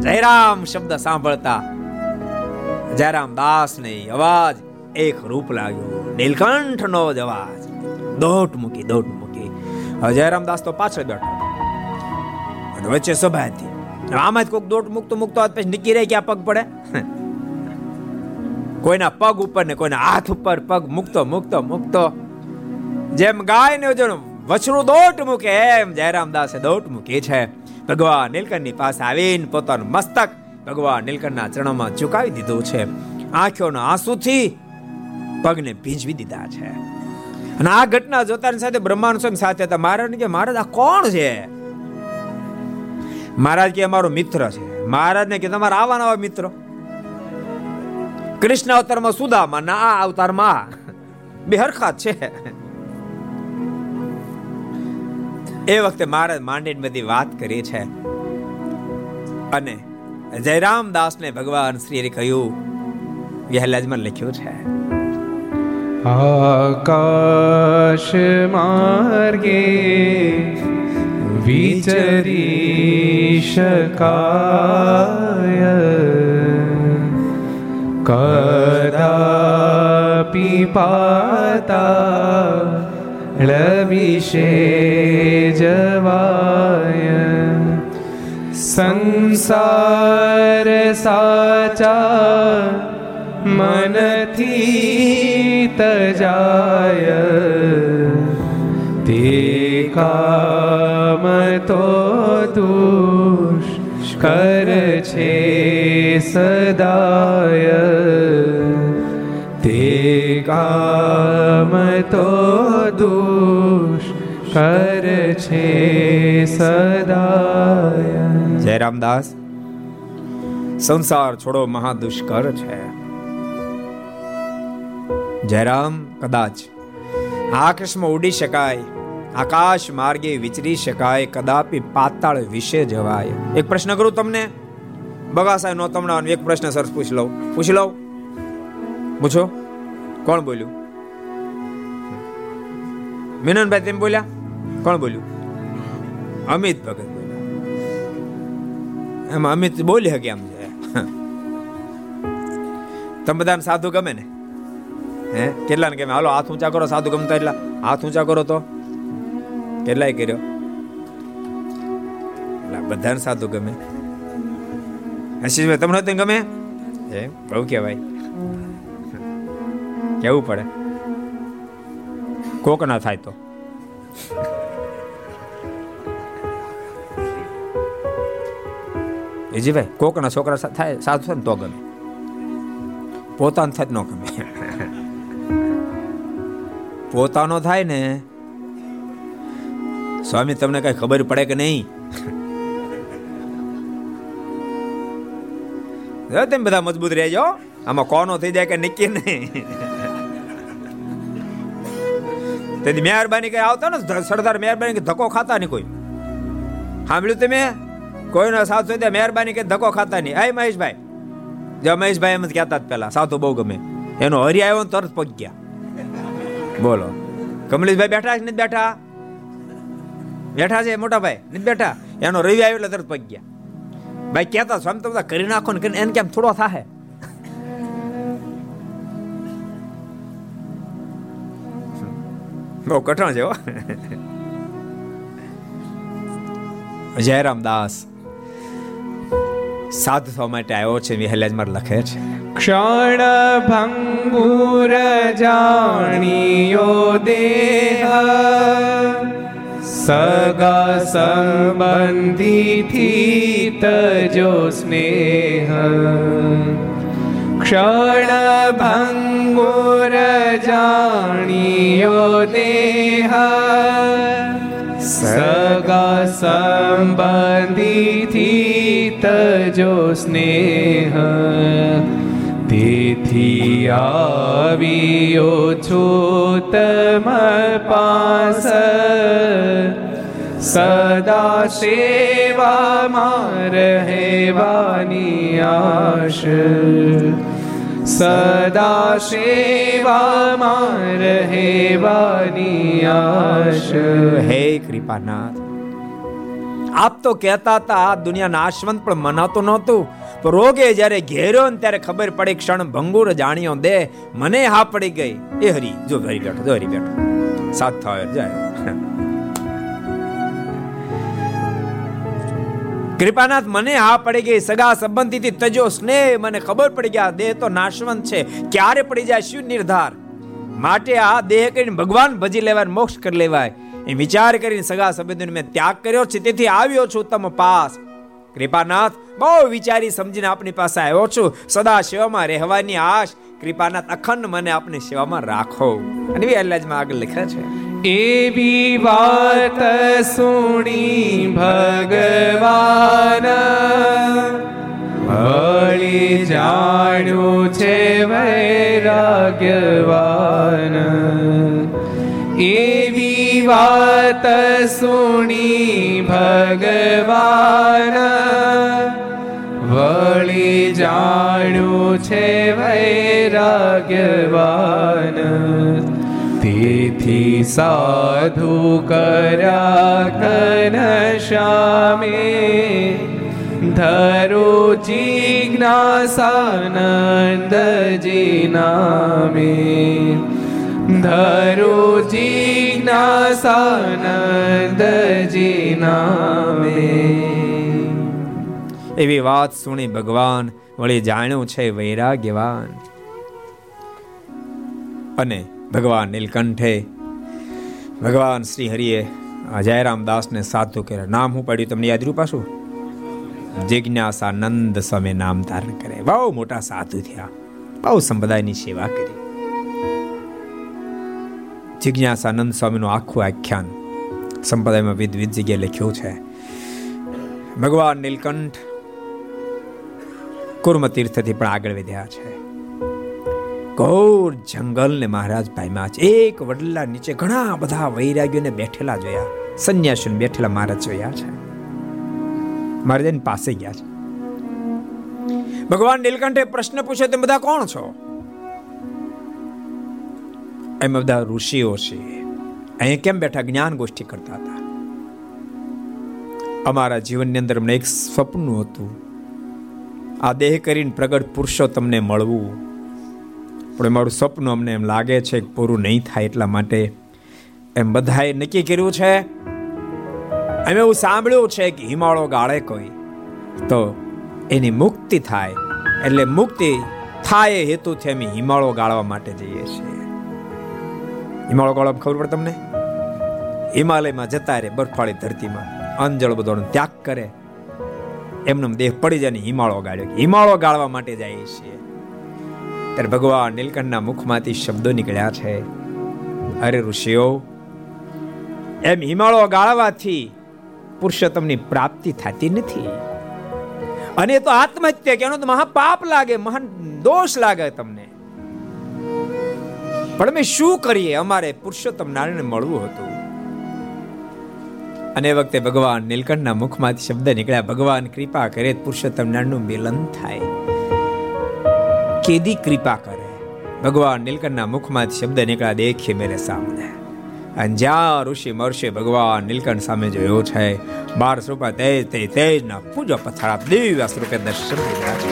જયરામ શબ્દ સાંભળતા જયરામ દાસ ને અવાજ એક રૂપ લાગ્યો, નીલકંઠ નો જ અવાજ. દોટ મૂકી દોટ મૂકી જયરામ દાસ તો પાછળ બેઠો, વચ્ચે સભા હતી. આમાં કોઈક દોટ મૂકતો મૂકતો પછી નીકળી રહી, ક્યાં પગ પડે? કોઈના પગ ઉપર ને કોઈના હાથ ઉપર પગ મૂકતો મૂકતો મૂકતો, જેમ ગાય ને વછરું દોટ મૂકે એમ જયરામદાસે દોટ મૂકી છે. ભગવાન નીલકંઠની પાસે આવીને પોતાનું મસ્તક ભગવાન નીલકંઠના ચરણમાં ઝુકાવી દીધું છે, આંખોના આંસુથી પગને ભીંજવી દીધા છે. અને આ ઘટના જોતાની સાથે બ્રહ્માનંદ સ્વામી સાથે હતા. મહારાજને કે, મહારાજ આ કોણ છે? મહારાજ કે, અમારો મિત્ર છે. મહારાજને કે, તમારા આવા નવા મિત્ર કૃષ્ણ અવતારમાં સુદામા ના આ અવતારમાં બે હરખાત છે. એ વખતે મહારાજ માંડીને બધી વાત કરી છે. અને જયરામદાસને ભગવાન શ્રીએ કહ્યું, વહેલાજમાં લખ્યું છે, આકાશ માર્ગે વિચરી શકાય કદાપિ પાતા લવિષે જવાય સંસાર સાચા મનથી તજાય તે કામ તો દુષ્કર છે સદાય તે કામ તો દુષ કરે છે સદાય. જયરામદાસ, સંસાર છોડો, મહા દુષ્કર છે. જયરામ, કદાચ આકાશમાં ઉડી શકાય, આકાશ માર્ગે વિચરી શકાય, કદાપી પાતાળ વિશે જવાય. એક પ્રશ્ન કરું તમને, બગા સાહેબ નો તમને એક પ્રશ્ન સર પૂછી લઉં પૂછી લઉં પૂછો. કોણ બોલ્યું? મિનનભાઈ તેમ બોલ્યા. કોણ બોલ્યું? અમિત ભગત બોલ્યા. એમાં અમિત બોલી શકે એમ છે. તમે બધાને સાધુ ગમે ને? હે, કેટલાને ગમે? હાલો હાથ ઊંચા કરો, સાધુ ગમતા એટલા હાથ ઊંચા કરો. તો કેટલાય કર્યો? એટલે બધાને સાધુ ગમે. આશીષભાઈ તમને ગમે? હે, બહુ કહેવાય, કેવું પડે. કોક ના થાય તો એજીભાઈ, કોક ના છોકરા થાય સાધુ છે ને તો ગમે, પોતાનો થાય ન ગમે. પોતાનો થાય ને સ્વામી, તમને કઈ ખબર પડે કે નહીં? તમે બધા મજબૂત રહેજો, આમાં કોનો થઈ જાય કે નક્કી નહીં. તેથી મહેરબાની કઈ આવતા ને સરદાર, મહેરબાની કઈ ધક્કો ખાતા નહીં. કોઈ સાંભળ્યું તમે? કોઈનો સાધુ હોય મહેરબાની કઈ ધક્કો ખાતા નહીં. આય મહેશભાઈ, જો મહેશભાઈ એમ જ કહેતા જ પેલા, સાધુ બહુ ગમે. એનો હરિ આવ્યો ને તરત પગ ગયા. બોલો કમલેશભાઈ બેઠા છે, નથી બેઠા? બેઠા છે મોટાભાઈ, નથી બેઠા? એનો રવિ આવ્યો એટલે તરત પગ ગયા. ભાઈ કહેતા સ્વામી તો બધા કરી નાખો ને, એને કેમ થોડો થાય? બહુ કઠણ છે હો. જયરામદાસ સાધુ થવા માટે આવ્યો છે. વિહલેજમાં લખે છે, ક્ષણ ભંગુર જાણ્યો દેહ સગા સંબંધીથી તજો સ્નેહ ક્ષણ ભંગુર જાણ્યો દેહ સગા સંબંધીથી તજો સ્નેહ તેથી આવ્યો છું તમ પાસ सदा सेवा मां रहेवानी आश, सदा सेवा मां रहेवानी आश। हे कृपानाथ, आप तो कहता था आ दुनिया ना आश्वंत पण मनातो नहोतो, पर रोगे જ્યારે ઘેર્યો ને ત્યારે ખબર પડી ક્ષણ ભંગુર જાણ્યો દે મને હા પડી ગઈ એ હરી જો હરી બેઠો જો હરી બેઠો સાથ થાય જાય કૃપાનાથ મને હા પડી ગઈ સગા સંબંધીથી તજો સ્નેહ મને ખબર પડી ગયા દેહ તો નાશવંત છે ક્યારે પડી જાય શું નિર્ધાર માટે આ દેહ કરીને ભગવાન ભજી લેવાય મોક્ષ કરી લેવાય એ વિચાર કરીને સગા સંબંધીને મેં ત્યાગ કર્યો છે તેથી આવ્યો છું તમ પાસ કૃપાનાથ બહુ વિચારી સમજીને આપની પાસે આવ્યો છું સદા સેવામાં રહેવાની આશ કૃપાનાથ અખંડ મને આપની સેવામાં રાખો અને વેલાજમાં આગળ લખ્યા છે એવી વાત સુણી ભગવાન હળી જાણ્યું છે વૈરાગ્યવાન એવી વાત સુણી ભગવાન વળી જાણ્યું છે વૈરાગ્યવાન તેથી સાધુ કર્યા ઘન શામે ધરો જિજ્ઞાસાનંદજી નામે ધરો જિજ્ઞાસાનંદજી નામે એવી વાત સુણી ભગવાન વળી જાણ્યું છે વૈરાગ્યવાન અને ભગવાન નીલકંઠે ભગવાન શ્રી હરિએ જયરામ દાસને સાધુ કર્યા નામ હું પડ્યું તમને યાદ રહ્યું પાછું જિજ્ઞાસાનંદ સ્વામી નામ ધારણ કરે બહુ મોટા સાધુ થયા બહુ સંપ્રદાયની સેવા કરી જિજ્ઞાસાનંદ સ્વામીનું આખું આખ્યાન સંપ્રદાયમાં વિવિધ જગ્યાએ લખ્યું છે ભગવાન નીલકંઠ કુર્મ તીર્થથી પણ આગળ વધ્યા છે ઘોર જંગલને મહારાજ પામ્યા છે એક વડલા નીચે ઘણા બધા વૈરાગીઓને બેઠેલા જોયા સંન્યાસીઓને બેઠેલા મહારાજ જોયા છે મહારાજ એની પાસે ગયા છે ભગવાન નીલકંઠે પ્રશ્ન પૂછ્યો તમે બધા કોણ છો એમ બધા ઋષિઓ છે અહીં કેમ બેઠા જ્ઞાન ગોષ્ઠી કરતા હતા અમારા જીવનની અંદર મને એક સ્વપ્ન હતું આ દેહ કરીને પ્રગટ પુરુષો તમને મળવું પણ મારું સ્વપ્ન અમને એમ લાગે છે કે પૂરું નહીં થાય એટલા માટે એમ બધાએ નક્કી કર્યું છે અમે એવું સાંભળ્યું છે કે હિમાળો ગાળે કોઈ તો એની મુક્તિ થાય એટલે મુક્તિ થાય હેતુથી અમે હિમાળો ગાળવા માટે જઈએ છીએ હિમાળો ગાળો ખબર પડે તમને હિમાલયમાં જતા રે બરફાળી ધરતીમાં અંજળ બધોનો ત્યાગ કરે એમનો દેહ પડી જાય ને હિમાળો ગાળ્યો હિમાળો ગાળવા માટે જાય છે ત્યારે ભગવાન નીલકંઠના મુખમાંથી શબ્દો નીકળ્યા છે અરે ઋષિઓ એમ હિમાળો ગાળવાથી પુરુષોત્તમની પ્રાપ્તિ થતી નથી અને તો આત્મહત્યા કે એનો તો મહાપાપ લાગે મહાન દોષ લાગે તમને પણ અમે શું કરીએ અમારે પુરુષોત્તમ નારાયણને મળવું હતું અને એ વખતે ભગવાન નીલકંઠના મુખમાંથી શબ્દ નીકળ્યા ભગવાન કૃપા કરે પુરુષોત્તમ નારાયણનું મિલન થાય કેદી કૃપા કરે ભગવાન નીલકંઠના મુખમાંથી શબ્દ નીકળ્યા દેખે મેરે સામને અને જ્યાં ઋષિ મર્ષે ભગવાન નીલકંઠ સામે જોયો છે બાર સ્વરૂપા તેજ તેજ તેજના પૂજા પથારા દિવ્ય સ્વરૂપે દર્શન કર્યા છે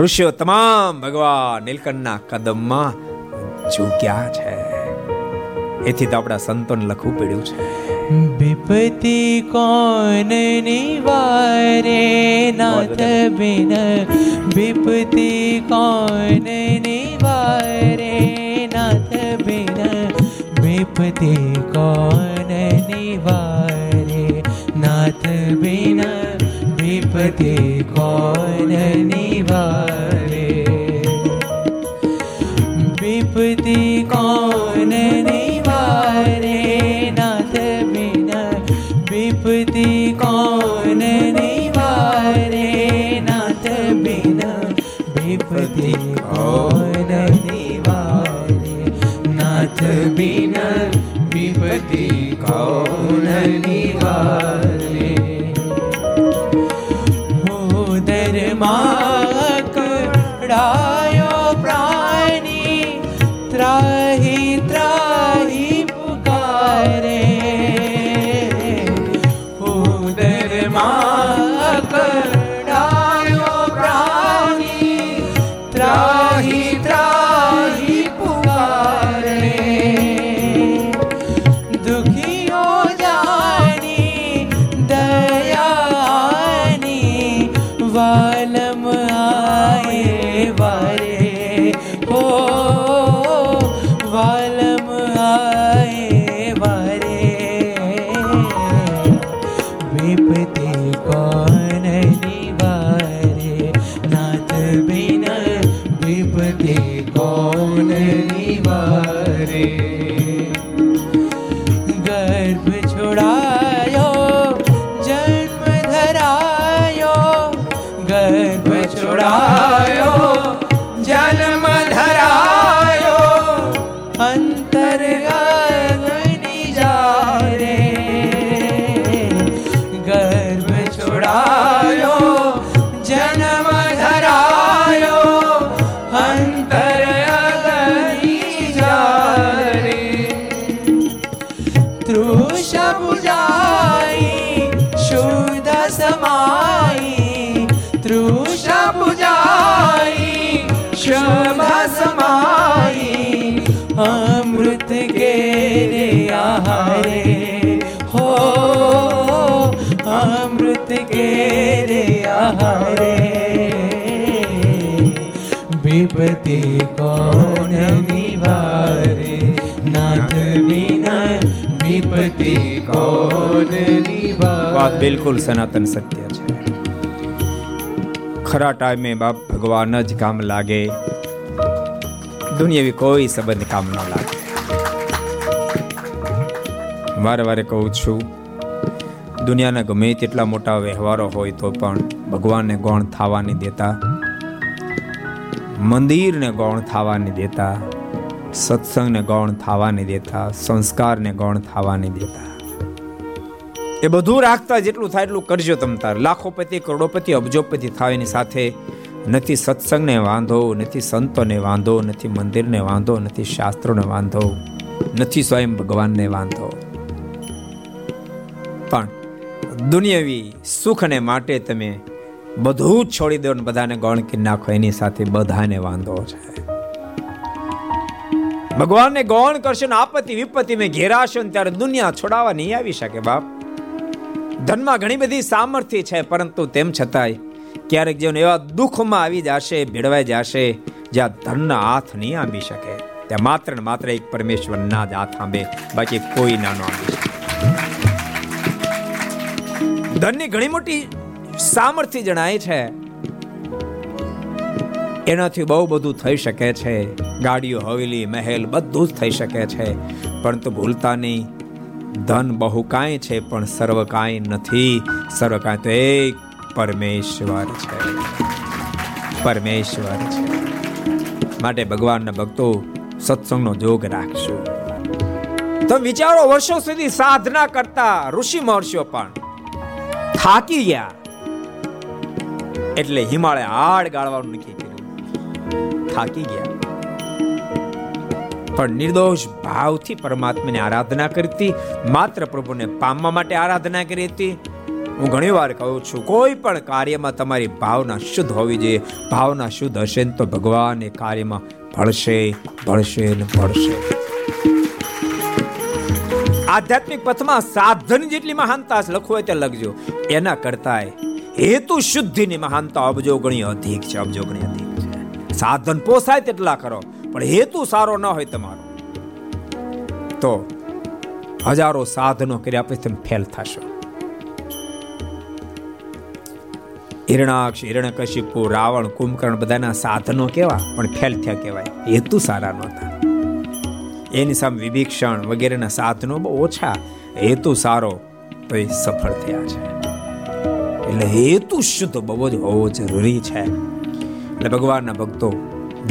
ઋષિઓ તમામ ભગવાન નીલકંઠના કદમમાં ઝૂક્યા છે એથી તો આપણા સંતોને લખવું પડ્યું છે વિપત્તિ કોણ નિવારે નાથ બિન વિપત્તિ કોણ નિવારે નાથ બિન વિપત્તિ કોણ નિવારે નાથ બિન વિપત્તિ કોણ નિવારે વિપત્તિ કોણ નિવારે નાથ બિન વિપત્તિ કોણ નિવારે નાથ બિન વિપત્તિ કોણ નિવારે નાથ બિન विपत्ति कौन निवारे। हो धर्मा कड़ायो प्राणी त्राहि त्राहि पुकारे। हो धर्मा कड़ायो प्राणी त्राहि त्राहि पुकारे। दुखियो जानी दयानी वालम आए वारे। ओ वालम आए वारे। विपत्ति कौन निवारे नाथ बिना विपत्ति कौन निवारे। गर्भ छुड़ायो जन्म धरायो गर्भ छुड़ायो जन्म धरायो अंतर अग्नि जारे। गर्भ छुड़ायो जन्म धरायो अंतर अग्नि जारे। तृषा बुझाई शुद्ध समाई तृषा बुझाई क्षमा समाई अमृत गेरे आहारे। हो अमृत गेरे आहारे। विपत्ति कौन निवारे नाथ बिना विपत्ति कौन निवारे। बात बिल्कुल सनातन सत्य है। खरा टाइमे बाप भगवान ज काम लागे, दुनियावी कोई संबंध काम न लागे। વારે વારે કહું છું, દુનિયાના ગમે તેટલા મોટા વ્યવહારો હોય તો પણ ભગવાનને ગૌણ થવા નહીં દેતા, મંદિરને ગૌણ થવા નહીં દેતા, સત્સંગને ગૌણ થવા નહીં દેતા, સંસ્કારને ગૌણ થવા નહીં દેતા। એ બધું રાખતા જેટલું થાય એટલું કરજો તમ તાર। લાખોપતિ કરોડોપતિ અબજોપતિ થાય એની સાથે નથી સત્સંગને વાંધો, નથી સંતોને વાંધો, નથી મંદિરને વાંધો, નથી શાસ્ત્રોને વાંધો, નથી સ્વયં ભગવાનને વાંધો। પણ દુનિયાવી સુખને માટે તમે બધું છોડી દો ને બધાને ગૌણ કરી નાખો, એની સાથે બધાને વાંધો છે। ભગવાનને ગૌણ કરશો ને આપત્તિ વિપત્તિ મેં ઘેરાશો ને ત્યારે દુનિયા છોડાવવા નહીં આવી શકે। બાપ ધનમાં ઘણી બધી સામર્થ્ય છે, પરંતુ તેમ છતાંય ક્યારેક જેને એવા દુઃખમાં આવી જશે, ભેળવાઈ જશે, જ્યાં ધનના હાથ નહીં આંબી શકે, ત્યાં માત્ર ને માત્ર એક પરમેશ્વરના જ હાથ આંબે, બાકી કોઈ નાનો આંબી શકે। ધનની ઘણી મોટી સામર્થ્ય જણાય છે, એનાથી બહુ બધું થઈ શકે છે, ગાડીઓ હવેલી મહેલ બધું જ થઈ શકે છે, પરંતુ ભૂલતા નહીં ધન બહુ કાંઈ છે પણ સર્વ કાંઈ નથી। સર્વ કાંઈ તો એક પરમેશ્વર છે, પરમેશ્વર છે। માટે ભગવાનના ભક્તો સત્સંગનો જોગ રાખશો। તો વિચારો, વર્ષો સુધી સાધના કરતા ઋષિ મહર્ષિઓ પણ થાકી ગયા, એટલે હિમાલય હાડ ગાળવાનું નક્કી કર્યું। થાકી ગયા પણ નિર્દોષ ભાવથી પરમાત્માને આરાધના કરતી, માત્ર પ્રભુને પામવા માટે આરાધના કરી હતી। હું ઘણી વાર કહું છું, કોઈ પણ કાર્યમાં તમારી ભાવના શુદ્ધ હોવી જોઈએ। ભાવના શુદ્ધ હશે ને તો ભગવાન એ કાર્યમાં ભળશે, ભળશે ને ભળશે। આધ્યાત્મિક પથમાં સાધન જેટલી મહાનતા લખવું હોય તે લખજો, એના કરતાંય હેતુ શુદ્ધિની મહાનતા અબજો ગણી અધિક છે, અબજો ગણી અધિક છે। સાધન પોસાય તેટલા કરો, પણ હેતુ સારો ન હોય તમારો તો હજારો સાધનો કર્યા પછી તમે ફેલ થશો। હિરણાક્ષ, હિરણ્યકશિપુ, રાવણ, કુંભકર્ણ બધાના સાધનો કેવા, પણ ફેલ થયા કહેવાય, હેતુ સારા નહોતા। એની સામે વિભીક્ષણ વગેરેના સાધનો બહુ ઓછા, હેતુ સારો તો એ સફળ થયા છે। એટલે હેતુ શુદ્ધ બહુ જ હોવો જરૂરી છે। એટલે ભગવાનના ભક્તો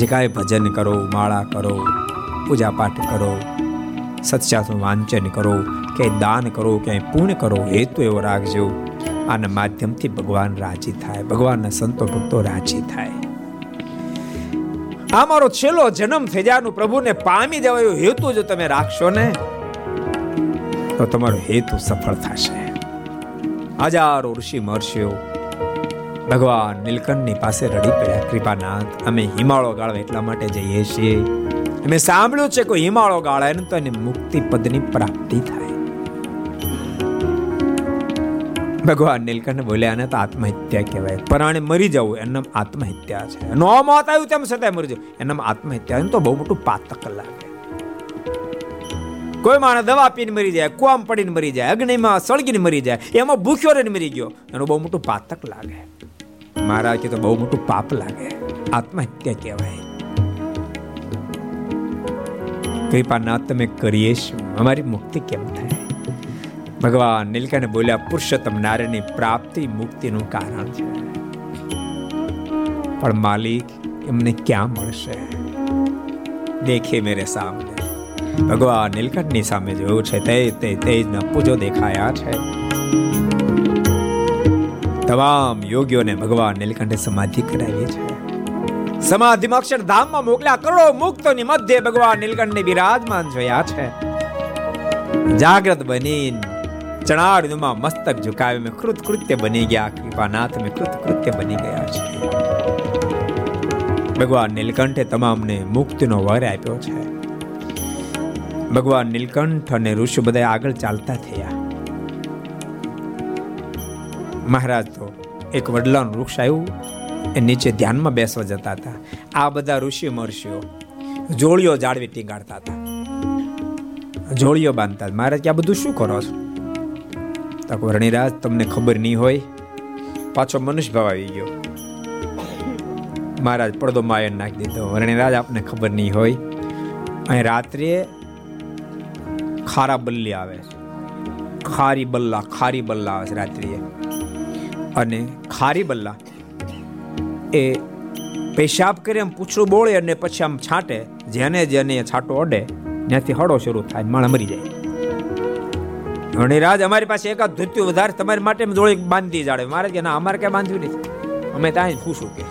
જે કાંઈ ભજન કરો, માળા કરો, પૂજા પાઠ કરો, સત્શાસ્ત્રનું વાંચન કરો, ક્યાંય દાન કરો, ક્યાંય પૂર્ણ કરો, હેતુ એવો રાખજો. આના માધ્યમથી ભગવાન રાજી થાય, ભગવાનના સંતો ભક્તો રાજી થાય. આ મારો છેલ્લો જન્મ થઈ જાનું પ્રભુને પામી જવા એવો હેતુ જો તમે રાખશો ને તો તમારો હેતુ સફળ થશે. હજારો ઋષિ મહર્ષિઓ ભગવાન નીલકંઠની પાસે રડી પડ્યા, કૃપાનાથ અમે હિમાળો ગાળવા એટલા માટે જઈએ છીએ, અમે સાંભળ્યું છે કોઈ હિમાળો ગાળે ને તો એને મુક્તિ પદની પ્રાપ્તિ થાય. ભગવાન નીલકંઠ બોલ્યા ને તો આત્મહત્યા કહેવાય, પરાણે મરી જવું એમ આત્મહત્યા છે, નો મોત આવ્યું તેમ છતાં મરી જવું એમ આત્મહત્યા તો બહુ મોટું પાતક લાગે. કોઈ માણસ દવા પીને મરી જાય, કુવામાં પડીને મરી જાય, અગ્નિમાં સળગીને મરી જાય, એમાં ભૂખ્યો રહીને મરી ગયો, એનું બહુ મોટું પાતક લાગે. મારા કે તો બહુ મોટું પાપ લાગે, આત્મહત્યા કહેવાય. કૃપાનાથ તમે કરીએ શું, અમારી મુક્તિ કેમ થાય? ભગવાન નીલકંઠ બોલ્યા પુરુષોત્તમ નારાયણની પ્રાપ્તિ મુક્તિનું કારણ છે, પણ માલિક એમને ક્યાં મળશે? દેખે મેરે સામે ભગવાન નીલકંઠની સામે જોયું છે, તે તે તેજના પૂજો દેખાયા છે. તમામ યોગીઓને ભગવાન નીલકંઠે સમાધિ કરાવી છે. સમાધિમાં અક્ષરધામમાં મોકલ્યા, કરોડો મુક્તોની મધ્ય ભગવાન નીલકંઠને બિરાજમાન જોયા છે. જાગ્રત બની ચણાડુમાં મસ્તક ઝુકાવી મેં કૃતકૃત્ય બની ગયા, કૃપાનાથ મેં કૃતકૃત્ય બની ગયા છે. ભગવાન નીલકંઠે તમામને મુક્તિનો વર આપ્યો છે. ભગવાન નીલકંઠ અને ઋષિ બધા આગળ ચાલતા થયા. મહારાજ તો એક વડલાનું વૃક્ષ આવ્યું, એ નીચે ધ્યાનમાં બેસવા જતા હતા. આ બધા ઋષિ મહર્ષિઓ જોળીઓ જાળવી ટીંગાડતા હતા, જોળીઓ બાંધતા. મહારાજ કે આ બધું શું કરો છો? તો વર્ણિરાજ તમને ખબર નહીં હોય. પાછો મનુષ્ય ભાવ આવી ગયો. મહારાજ પડદો માયન નાખી દીધો. વર્ણિરાજ આપને ખબર નહીં હોય, અહીં રાત્રે ખારા બલ્લી આવે છે, ખારી બલ્લા ખારી બલ્લા આવે છે રાત્રિએ. અને ખારી બલ્લા એ પેશાબ કરી આમ પૂછડું બોળે અને પછી આમ છાંટે, જેને જેને છાંટો અડે ત્યાંથી હળો શરૂ થાય, માણસ મરી જાય. મણિરાજ અમારી પાસે એકાદ ધૂત્યું વધારે તમારી માટે જોડી બાંધી જાડે. મહારાજ કે ના, અમારે ક્યાં બાંધ્યું નથી, અમે ત્યાં પૂછું કે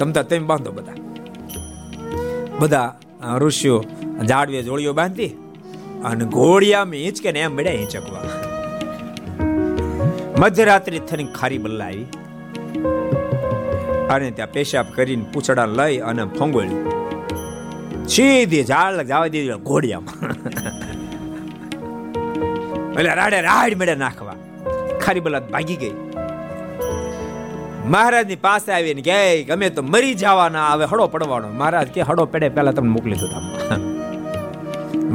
તમ તો તમે બાંધો. બધા બધા ઋષિઓ જાડવે જોડીઓ બાંધી અને ઘોડિયામાં હિંચકે ને એમ મળ્યા હિંચકવા. મધ્યરાત્રિ થઈને ખારી બલ્લા આવી અને ત્યાં પેશાબ કરીને પૂછડા લઈ અને ફંગોળ્યું, સીધી ઝાડ જવા દીધી ઘોડિયામાં. એટલે રાડે રાડ મેળે નાખવા, ખારી બલ્લા ભાગી ગઈ. મહારાજની પાસે આવીને કે અમે તો મરી જવાના, હવે હળો પડવાનો. મહારાજ કે હળો પડે પહેલા તમને મોકલી દો ધામમાં.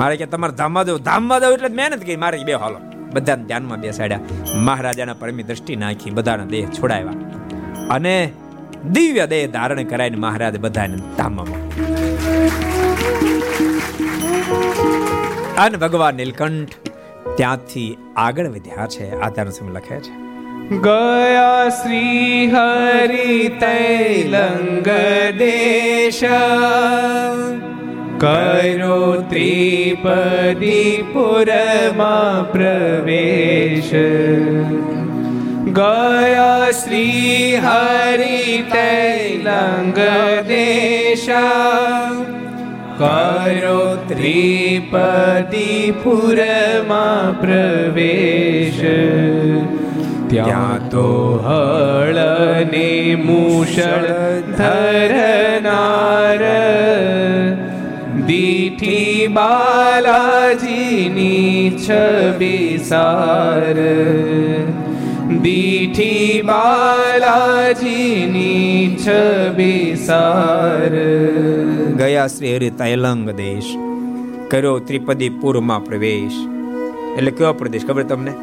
મારે કે તમારે ધામમાં જવું, ધામમાં જવું એટલે મહેનત કરી. મારે બે હાલો બધાને ધ્યાનમાં બેસાડ્યા, મહારાજાના પરમી દ્રષ્ટિ નાખી, બધાના દેહ છોડાવ્યા અને દિવ્ય દેહ ધારણ કરાવીને મહારાજ બધાને ધામમાં મોકલ્યા. અને ભગવાન નીલકંઠ ત્યાંથી આગળ વધ્યા છે. આધાર સિંહ લખે છે, ગયા શ્રી હરિ તૈલંગ દેશ કરો ત્રિપદીપુરમાં પ્રવેશ. ગયા શ્રી હરિ તૈલંગ દેશ કરો ત્રિપદીપુરમાં પ્રવેશ. ત્યાં તો હળને મૂષળ ધરનાર દીઠી બાલાજીની છબી સાર, દીઠી બાલાજીની છબી સાર. ગયા શ્રી હરિ તૈલંગ દેશ કર્યો ત્રિપદીપુરમાં પ્રવેશ. એટલે કયો પ્રદેશ ખબર તમને?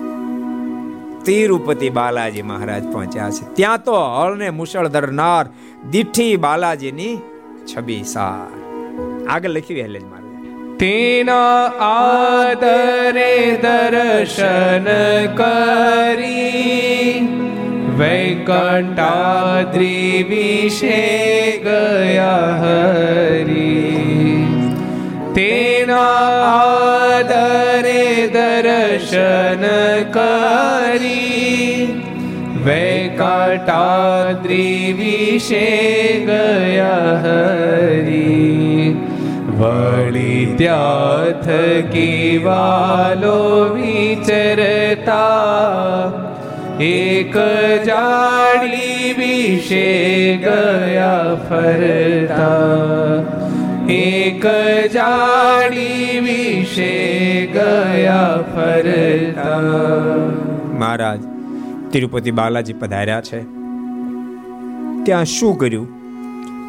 તિરુપતિ બાલાજી મહારાજ પહોંચ્યા છે. ત્યાં તો હળને મુશળ ધરનાર દીઠી બાલાજીની છબી સાર. આગળ લખ્યું એટલે જ મારે તેના આદરે દર્શન કરી વૈકંઠાદ્રી વિશે ગયા હરી. તેના करी वैकटाद्रि विषे गया हरि। वळी त्याथ की वालो विचरता एक जाड़ी विषे गया फरता, एक जाड़ी विषे गया फरता। महाराज तिरुपति बालाजी पधार्या છે, ત્યાં શું કર્યું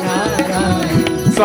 નારાયણ સ્વામી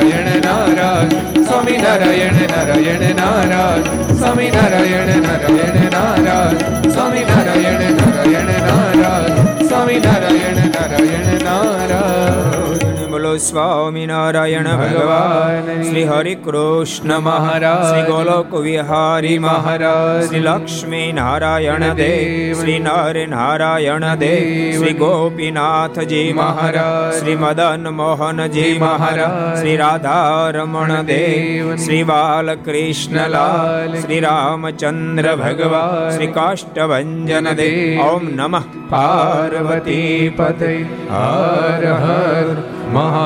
નારાયણ નારાયણ સ્વામી નારાયણ નારાયણ નારાયણ સ્વામી નારાયણ નારાયણ નારાયણ સ્વામી નારાયણ નારાયણ નારાયણ સ્વામી નારાયણ નારાયણ નારાયણ સ્વામી નારાયણ નારાયણ નારાયણ સ્વામી નારાયણ નારાયણ નારાયણ સ્વામી નારાયણ નારાયણ નારાયણ સ્વામી નારાયણ નારાયણ નારાયણ બોલો સ્વામી નારાયણ ભગવાન શ્રી હરિ કૃષ્ણ મહારાજ શ્રી ગોલોક વિહારી મહારાજ શ્રી લક્ષ્મી નારાયણ દેવ શ્રી નર નારાયણ દેવ શ્રી ગોપીનાથ નાથજી મહારાજ શ્રી મદન મોહનજી મહારાજ શ્રી રાધારમણ દેવ શ્રી બાલકૃષ્ણલાલ શ્રી રામચંદ્ર ભગવાન શ્રી કાષ્ટભંજન દેવ ઓમ નમઃ પાર્વતી પતય હર હર મહાદેવ।